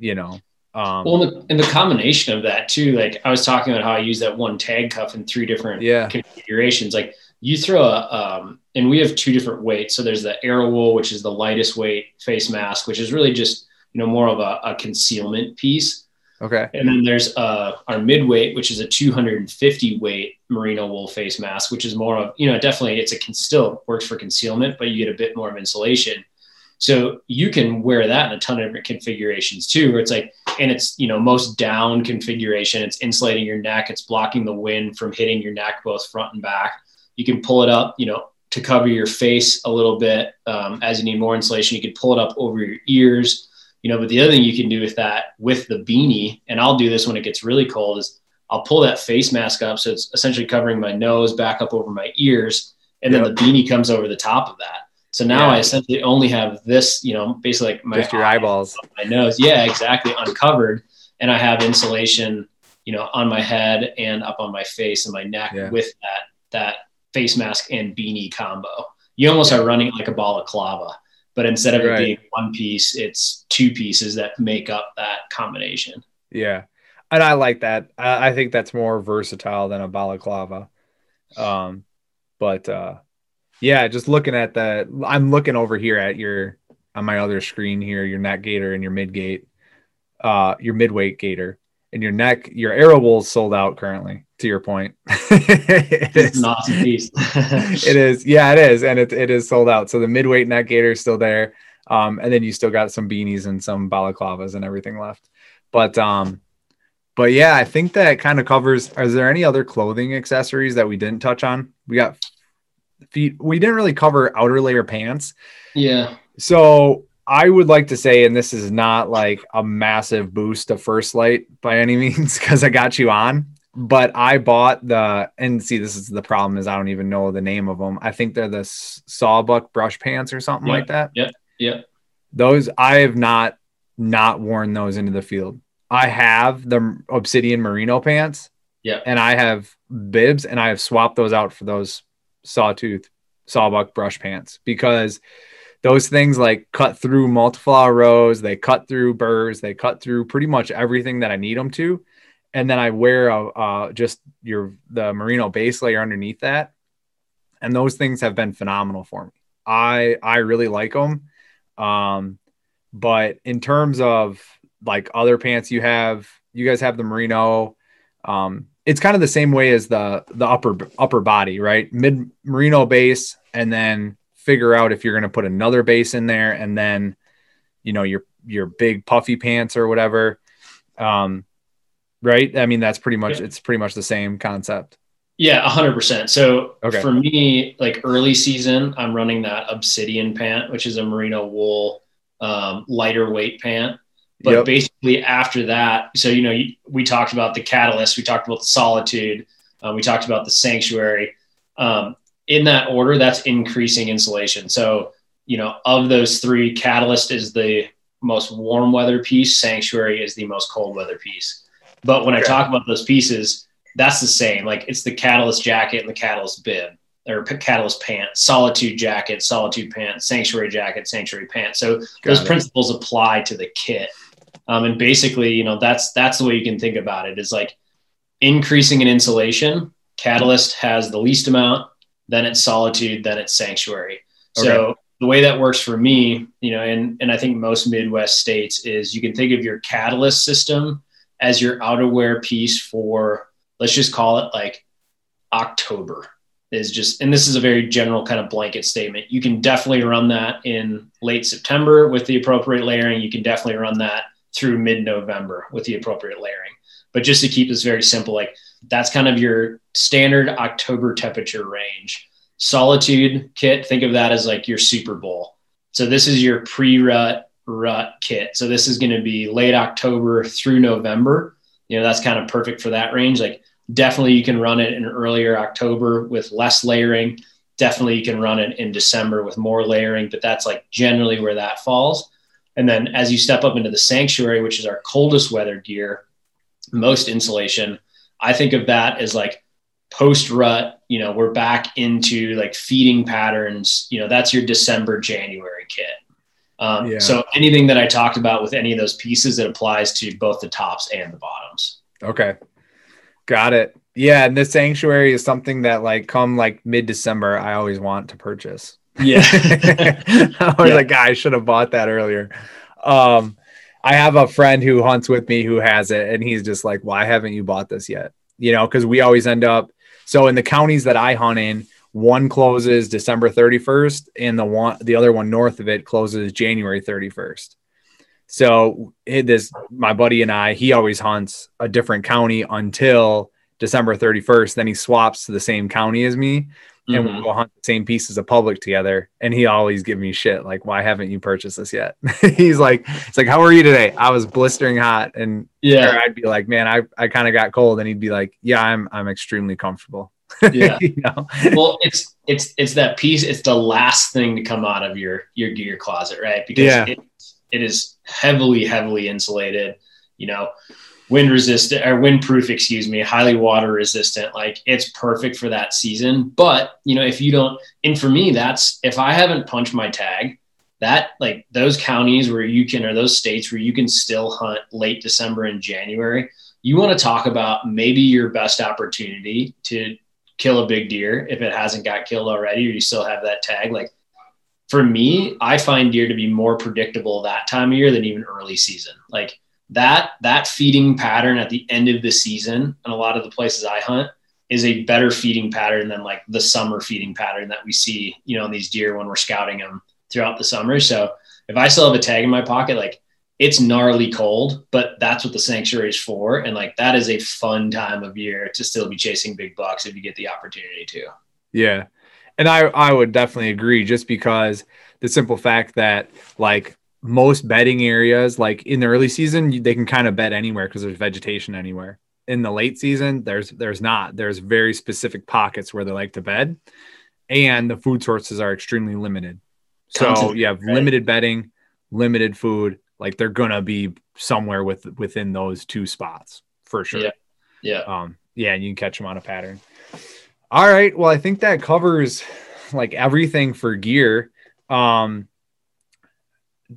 You know, um, well, and the, and the combination of that too, like I was talking about how I use that one tag cuff in three different yeah. configurations. Like you throw a, um, and we have two different weights. So there's the Arrow wool, which is the lightest weight face mask, which is really just, you know, more of a, a concealment piece. Okay. And then there's, uh, our midweight, which is a two hundred fifty weight merino wool face mask, which is more of, you know, definitely it's a can still works for concealment, but you get a bit more of insulation. So you can wear that in a ton of different configurations too, where it's like, and it's, you know, most down configuration, it's insulating your neck. It's blocking the wind from hitting your neck, both front and back. You can pull it up, you know, to cover your face a little bit. Um, as you need more insulation, you can pull it up over your ears, you know, but the other thing you can do with that, with the beanie, and I'll do this when it gets really cold, is I'll pull that face mask up. So it's essentially covering my nose back up over my ears. And then yep. the beanie comes over the top of that. So now yeah. I essentially only have this, you know, basically like my just your eyeballs, my nose. Yeah, exactly. Uncovered. And I have insulation, you know, on my head and up on my face and my neck yeah. with that, that face mask and beanie combo. You almost are running like a balaclava, but instead of it right. being one piece, it's two pieces that make up that combination. Yeah. And I like that. I think that's more versatile than a balaclava. Um, but, uh, yeah, just looking at the, I'm looking over here at your, on my other screen here, your neck gaiter and your mid gate, uh, your midweight gaiter and your neck, your Arrow wool is sold out currently, to your point. It is an awesome piece. It is. Yeah, it is. And it, it is sold out. So the midweight neck gaiter is still there. Um, and then you still got some beanies and some balaclavas and everything left. But, um, but yeah, I think that kind of covers, is there any other clothing accessories that we didn't touch on? We got feet. We didn't really cover outer layer pants. Yeah. So I would like to say, and this is not like a massive boost to First Light by any means, because I got you on, but I bought the, and see, this is the problem is I don't even know the name of them. I think they're the Sawbuck brush pants or something yeah, like that. Yeah. Yeah. Those, I have not, not worn those into the field. I have the Obsidian merino pants. Yeah. And I have bibs and I have swapped those out for those Sawtooth Sawbuck brush pants, because those things like cut through multiflower rows, they cut through burrs, they cut through pretty much everything that I need them to. And then I wear a, uh, just your, the merino base layer underneath that. And those things have been phenomenal for me. I, I really like them. Um, but in terms of like other pants you have, you guys have the merino. Um, it's kind of the same way as the, the upper, upper body, right? Mid merino base, and then figure out if you're going to put another base in there. And then, you know, your, your big puffy pants or whatever. Um, right. I mean, that's pretty much, it's pretty much the same concept. Yeah. A hundred percent. So okay. For me, like early season, I'm running that Obsidian pant, which is a merino wool, um, lighter weight pant. But yep. Basically after that, so, you know, you, we talked about the Catalyst, we talked about the Solitude, uh, we talked about the Sanctuary, um, in that order, that's increasing insulation. So, you know, of those three, Catalyst is the most warm weather piece. Sanctuary is the most cold weather piece. But when okay. I talk about those pieces, that's the same. Like it's the Catalyst jacket and the Catalyst bib or Catalyst pant, Solitude jacket, Solitude pant, Sanctuary jacket, Sanctuary pant. So Got those it. principles apply to the kit. Um, and basically, you know, that's, that's the way you can think about it, is like increasing in insulation. Catalyst has the least amount, then it's Solitude, then it's Sanctuary. Okay. So the way that works for me, you know, and, and I think most Midwest states, is you can think of your Catalyst system as your outerwear piece for, let's just call it like October is just, and this is a very general kind of blanket statement. You can definitely run that in late September with the appropriate layering. You can definitely run that through mid-November with the appropriate layering. But just to keep this very simple, like that's kind of your standard October temperature range. Solitude kit, think of that as like your Super Bowl. So this is your pre-rut rut kit. So this is going to be late October through November. You know, that's kind of perfect for that range. Like definitely you can run it in earlier October with less layering. Definitely you can run it in December with more layering, but that's like generally where that falls. And then as you step up into the Sanctuary, which is our coldest weather gear, most insulation, I think of that as like post rut, you know, we're back into like feeding patterns, you know, that's your December, January kit. Um, yeah. So anything that I talked about with any of those pieces, it applies to both the tops and the bottoms. Okay. Got it. Yeah. And the Sanctuary is something that like come like mid December, I always want to purchase. Yeah. I was yeah. like, I should have bought that earlier. Um, I have a friend who hunts with me who has it, and he's just like, why haven't you bought this yet? You know, because we always end up, so in the counties that I hunt in, one closes December thirty-first and the one, the other one north of it closes January thirty-first. So it, this, my buddy and I, he always hunts a different county until December thirty-first. Then he swaps to the same county as me. Mm-hmm. And we'll go hunt the same pieces of public together. And he always give me shit. Like, why haven't you purchased this yet? He's like, it's like, how are you today? I was blistering hot. And yeah, I'd be like, man, I, I kind of got cold. And he'd be like, yeah, I'm, I'm extremely comfortable. Yeah. You know? Well, it's, it's, it's that piece. It's the last thing to come out of your, your gear closet, right? Because yeah. it, it is heavily, heavily insulated, you know, wind resistant or windproof, excuse me, highly water resistant. Like it's perfect for that season. But you know, if you don't, and for me, that's, if I haven't punched my tag, that like those counties where you can, or those states where you can still hunt late December and January, you want to talk about maybe your best opportunity to kill a big deer. If it hasn't got killed already, or you still have that tag. Like for me, I find deer to be more predictable that time of year than even early season. Like that, that feeding pattern at the end of the season, and a lot of the places I hunt, is a better feeding pattern than like the summer feeding pattern that we see, you know, in these deer when we're scouting them throughout the summer. So if I still have a tag in my pocket, like it's gnarly cold, but that's what the Sanctuary is for. And like, that is a fun time of year to still be chasing big bucks if you get the opportunity to. Yeah. And I, I would definitely agree, just because the simple fact that like, most bedding areas, like in the early season, they can kind of bed anywhere because there's vegetation anywhere. In the late season, there's there's not. There's very specific pockets where they like to bed, and the food sources are extremely limited. So you have limited bedding, limited food. Like they're gonna be somewhere with within those two spots for sure. Yeah, yeah, um, yeah. And you can catch them on a pattern. All right. Well, I think that covers like everything for gear. Um,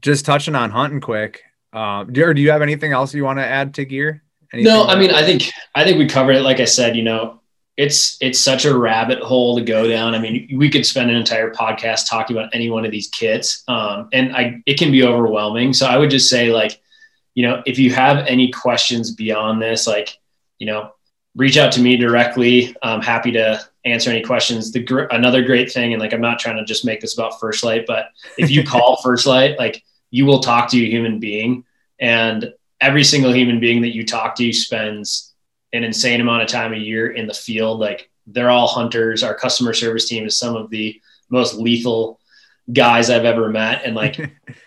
Just touching on hunting quick. Um, do, or do you have anything else you want to add to gear No, I mean, I think, I think we covered it. Like I said, you know, it's, it's such a rabbit hole to go down. I mean, we could spend an entire podcast talking about any one of these kits. Um, and I, it can be overwhelming. So I would just say, like, you know, if you have any questions beyond this, like, you know, reach out to me directly. I'm happy to answer any questions. The gr- another great thing, and like, I'm not trying to just make this about First Light, but if you call First Light, like, you will talk to a human being, and every single human being that you talk to spends an insane amount of time a year in the field. Like, they're all hunters. Our customer service team is some of the most lethal guys I've ever met. And like,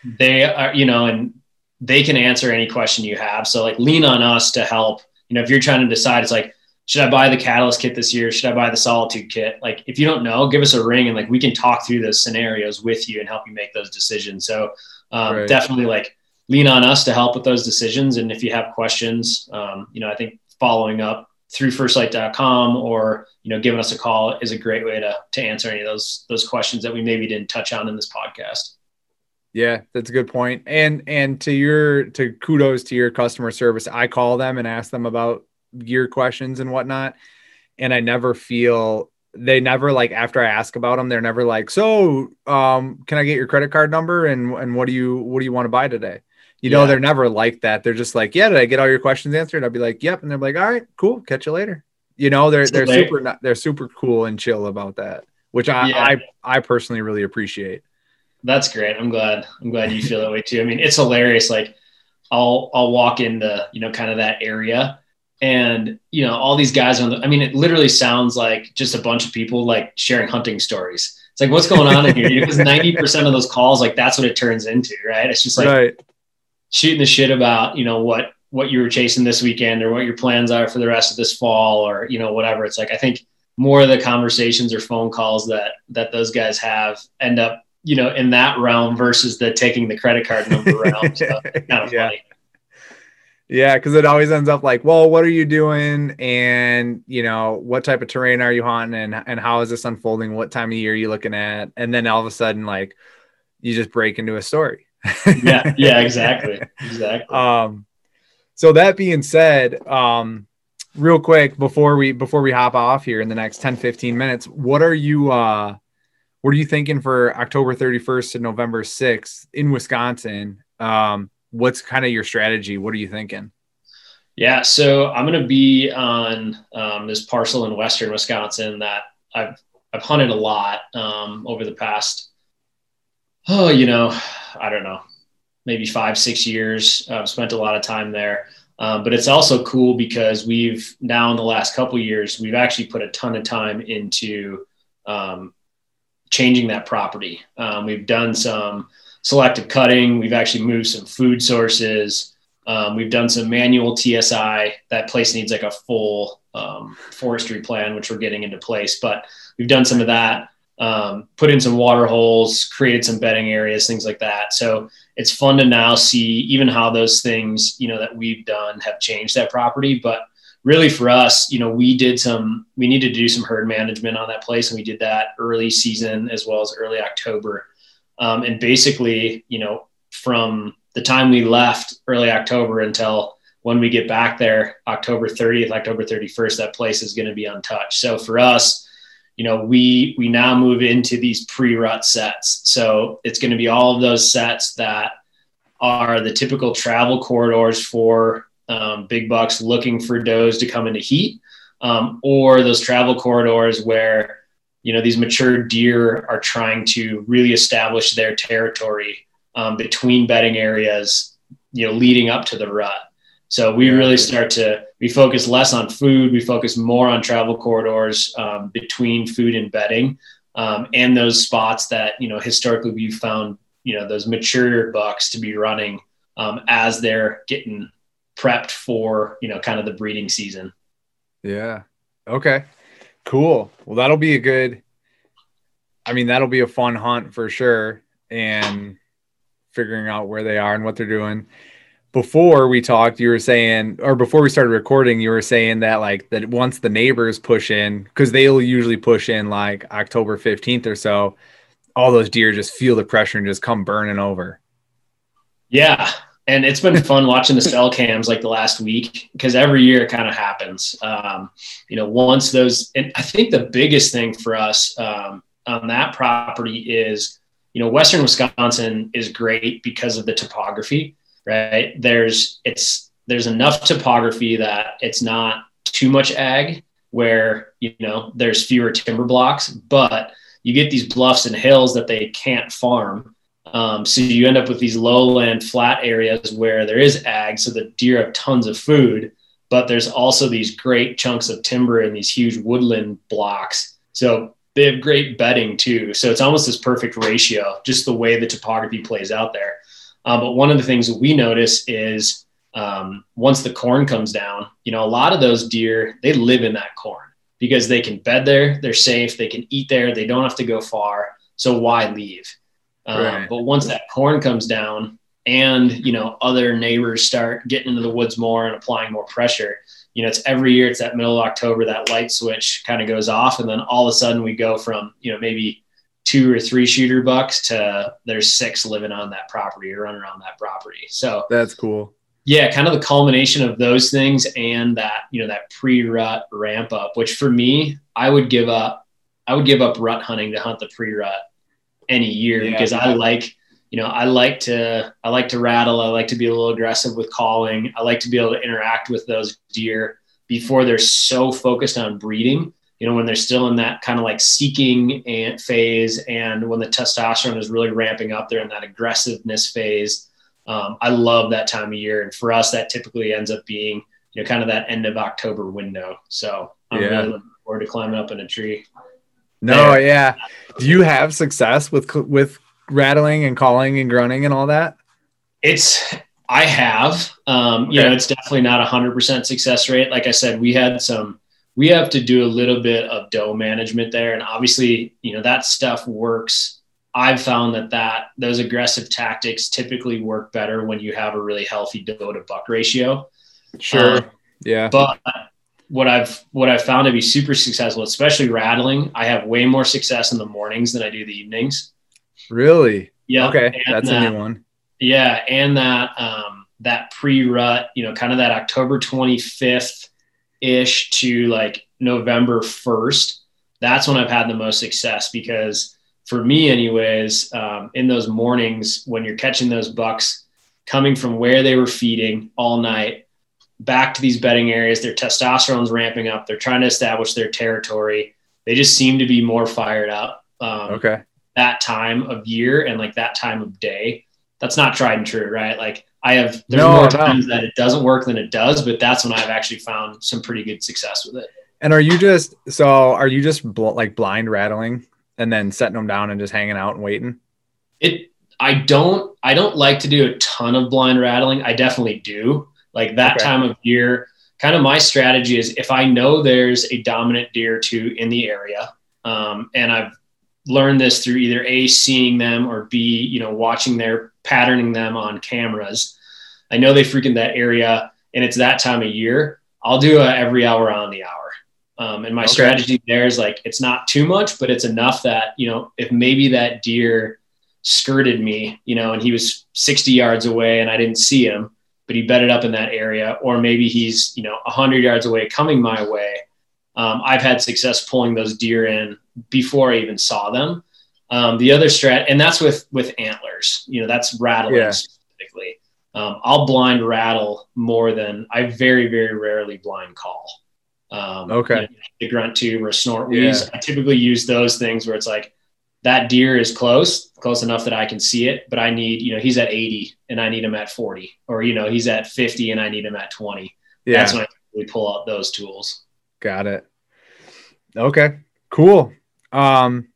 they are, you know, and they can answer any question you have. So like, lean on us to help. You know, if you're trying to decide, it's like, should I buy the Catalyst kit this year? Should I buy the Solitude kit? Like, if you don't know, give us a ring, and like, we can talk through those scenarios with you and help you make those decisions. So um, right. definitely like lean on us to help with those decisions. And if you have questions, um, you know, I think following up through first light dot com or, you know, giving us a call is a great way to, to answer any of those, those questions that we maybe didn't touch on in this podcast. Yeah, that's a good point. And, and to your, to kudos to your customer service, I call them and ask them about gear questions and whatnot. And I never feel, they never like, after I ask about them, they're never like, so um, can I get your credit card number? And, and what do you, what do you want to buy today? You know, yeah. They're never like that. They're just like, yeah, did I get all your questions answered? I'll be like, yep. And they're like, all right, cool. Catch you later. You know, they're, they're later. super, they're super cool and chill about that, which I, yeah. I, I personally really appreciate. That's great. I'm glad, I'm glad you feel that way too. I mean, it's hilarious. Like I'll, I'll walk into, you know, kind of that area and, you know, all these guys are on the, I mean, it literally sounds like just a bunch of people like sharing hunting stories. It's like, what's going on in here? Because ninety percent of those calls, like that's what it turns into, right? It's just like, right. shooting the shit about, you know, what, what you were chasing this weekend or what your plans are for the rest of this fall or, you know, whatever. It's like, I think more of the conversations or phone calls that, that those guys have end up, you know, in that realm versus the taking the credit card number round. So kind of yeah. funny. Yeah. Cause it always ends up like, well, what are you doing? And you know, what type of terrain are you hunting and, and how is this unfolding? What time of year are you looking at? And then all of a sudden, like you just break into a story. yeah yeah exactly exactly um so that being said, um real quick before we before we hop off here in the next ten fifteen minutes, what are you uh what are you thinking for October thirty-first to November sixth in Wisconsin? Um what's kind of your strategy? What are you thinking? Yeah, so I'm gonna be on um this parcel in western Wisconsin that I've I've hunted a lot um over the past Oh, you know, I don't know, maybe five, six years. I've spent a lot of time there. Um, but it's also cool because we've now in the last couple of years, we've actually put a ton of time into um, changing that property. Um, we've done some selective cutting. We've actually moved some food sources. Um, we've done some manual T S I. That place needs like a full um, forestry plan, which we're getting into place. But we've done some of that. Um, put in some water holes, created some bedding areas, things like that. So it's fun to now see even how those things, you know, that we've done have changed that property. But really for us, you know, we did some, we needed to do some herd management on that place. And we did that early season as well as early October. Um, and basically, you know, from the time we left early October until when we get back there, October thirtieth, October thirty-first, that place is going to be untouched. So for us, you know, we, we now move into these pre-rut sets. So it's going to be all of those sets that are the typical travel corridors for um, big bucks looking for does to come into heat, um, or those travel corridors where, you know, these mature deer are trying to really establish their territory um, between bedding areas, you know, leading up to the rut. So we really start to, we focus less on food. We focus more on travel corridors um, between food and bedding um, and those spots that, you know, historically we've found, you know, those mature bucks to be running um, as they're getting prepped for, you know, kind of the breeding season. Yeah. Okay, cool. Well, that'll be a good, I mean, that'll be a fun hunt for sure. And figuring out where they are and what they're doing. Before we talked, you were saying, or before we started recording, you were saying that like that once the neighbors push in, because they'll usually push in like October fifteenth or so, all those deer just feel the pressure and just come burning over. Yeah. And it's been fun watching the cell cams like the last week, because every year it kind of happens. Um, you know, once those, and I think the biggest thing for us um, on that property is, you know, Western Wisconsin is great because of the topography, right? There's, it's, there's enough topography that it's not too much ag where, you know, there's fewer timber blocks, but you get these bluffs and hills that they can't farm. Um, so you end up with these lowland flat areas where there is ag. So the deer have tons of food, but there's also these great chunks of timber and these huge woodland blocks. So they have great bedding too. So it's almost this perfect ratio, just the way the topography plays out there. Um, but one of the things that we notice is, um, once the corn comes down, you know, a lot of those deer, they live in that corn because they can bed there, they're safe, they can eat there, they don't have to go far. So why leave? Um, right. But once that corn comes down and, you know, other neighbors start getting into the woods more and applying more pressure, you know, it's every year, it's that middle of October, that light switch kind of goes off. And then all of a sudden we go from, you know, maybe two or three shooter bucks to there's six living on that property or running around that property. So that's cool. Yeah. Kind of the culmination of those things and that, you know, that pre-rut ramp up, which for me, I would give up, I would give up rut hunting to hunt the pre-rut any year, yeah, because yeah. I like, you know, I like to, I like to rattle. I like to be a little aggressive with calling. I like to be able to interact with those deer before they're so focused on breeding, you know, when they're still in that kind of like seeking and phase. And when the testosterone is really ramping up, they're in that aggressiveness phase. Um, I love that time of year. And for us, that typically ends up being, you know, kind of that end of October window. So I'm yeah. really looking forward to climbing up in a tree. No, there. yeah. Do you have success with with rattling and calling and grunting and all that? It's I have. Um, okay. You know, it's definitely not a hundred percent success rate. Like I said, we had some. We have to do a little bit of doe management there, and obviously, you know, that stuff works. I've found that that those aggressive tactics typically work better when you have a really healthy doe to buck ratio. Sure. Um, yeah. But. What I've what I've found to be super successful, especially rattling, I have way more success in the mornings than I do the evenings. Really? Yeah. Okay, and that's that, a new one. Yeah, and that um, that pre-rut, you know, kind of that October twenty-fifth ish to like November first. That's when I've had the most success because for me, anyways, um, in those mornings when you're catching those bucks coming from where they were feeding all night. Back to these bedding areas, their testosterone's ramping up. They're trying to establish their territory. They just seem to be more fired up. Um, okay. That time of year and like that time of day, that's not tried and true, right? Like I have, there's no, more times no. that it doesn't work than it does, but that's when I've actually found some pretty good success with it. And are you just, so are you just bl- like blind rattling and then setting them down and just hanging out and waiting? It, I don't, I don't like to do a ton of blind rattling. I definitely do. Like that okay. time of year, kind of my strategy is if I know there's a dominant deer or two in the area, um, and I've learned this through either A, seeing them or B, you know, watching their patterning them on cameras. I know they frequent that area and it's that time of year. I'll do a every hour on the hour. Um, and my okay. strategy there is like, it's not too much, but it's enough that, you know, if maybe that deer skirted me, you know, and he was sixty yards away and I didn't see him, but he bedded up in that area, or maybe he's, you know, a hundred yards away coming my way. Um, I've had success pulling those deer in before I even saw them. Um, the other strat, and that's with, with antlers, you know, that's rattling yeah. specifically. Um, I'll blind rattle more than I very, very rarely blind call. Um, okay. You know, the grunt tube or snort wheeze. Yeah. I typically use those things where it's like, that deer is close, close enough that I can see it, but I need, you know, he's at eighty and I need him at forty, or, you know, he's at fifty and I need him at twenty. Yeah. That's when I really pull out those tools. Got it. Okay, cool. Um,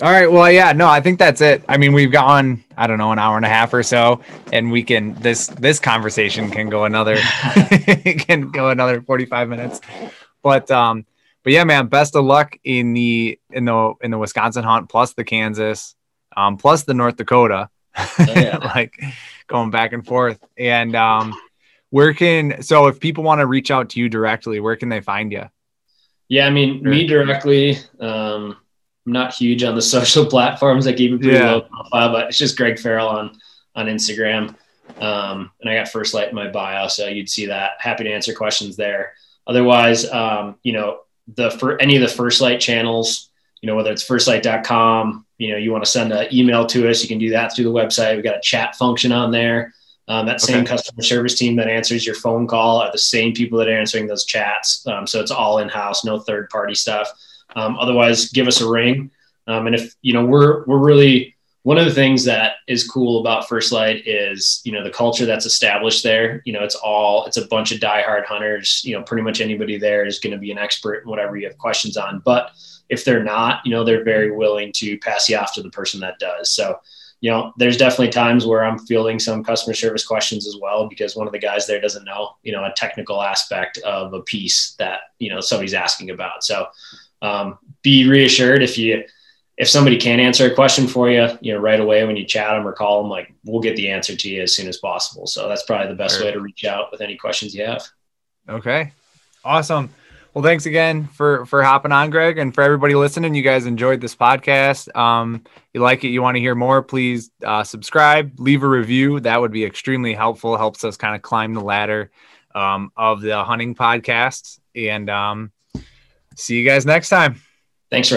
all right. Well, yeah, no, I think that's it. I mean, we've gone, I don't know, an hour and a half or so, and we can, this, this conversation can go another, can go another forty-five minutes, but, um, But yeah, man, best of luck in the in the in the Wisconsin hunt, plus the Kansas, um, plus the North Dakota, oh, yeah. like going back and forth. And um, where can so if people want to reach out to you directly, where can they find you? Yeah, I mean, me directly. Um, I'm not huge on the social platforms. I keep it pretty yeah. low profile, but it's just Greg Farrell on on Instagram. Um, and I got First Light in my bio, so you'd see that. Happy to answer questions there. Otherwise, um, you know, the for any of the First Light channels, you know, whether it's first light dot com, you know, you want to send an email to us, you can do that through the website. We've got a chat function on there. Um, that same okay. customer service team that answers your phone call are the same people that are answering those chats. Um, so it's all in-house, no third-party stuff. Um, otherwise, give us a ring. Um, and if, you know, we're, we're really, one of the things that is cool about First Light is, you know, the culture that's established there. You know, it's all, it's a bunch of diehard hunters. You know, pretty much anybody there is going to be an expert in whatever you have questions on. But if they're not, you know, they're very willing to pass you off to the person that does. So, you know, there's definitely times where I'm fielding some customer service questions as well, because one of the guys there doesn't know, you know, a technical aspect of a piece that, you know, somebody's asking about. So um, be reassured if you, if somebody can't answer a question for you, you know, right away when you chat them or call them, like, we'll get the answer to you as soon as possible. So that's probably the best way to reach out with any questions you have. Okay. Awesome. Well, thanks again for, for hopping on, Greg, and for everybody listening. You guys enjoyed this podcast. Um, you like it, you want to hear more, please uh, subscribe, leave a review. That would be extremely helpful. Helps us kind of climb the ladder um, of the hunting podcasts, and um, see you guys next time. Thanks for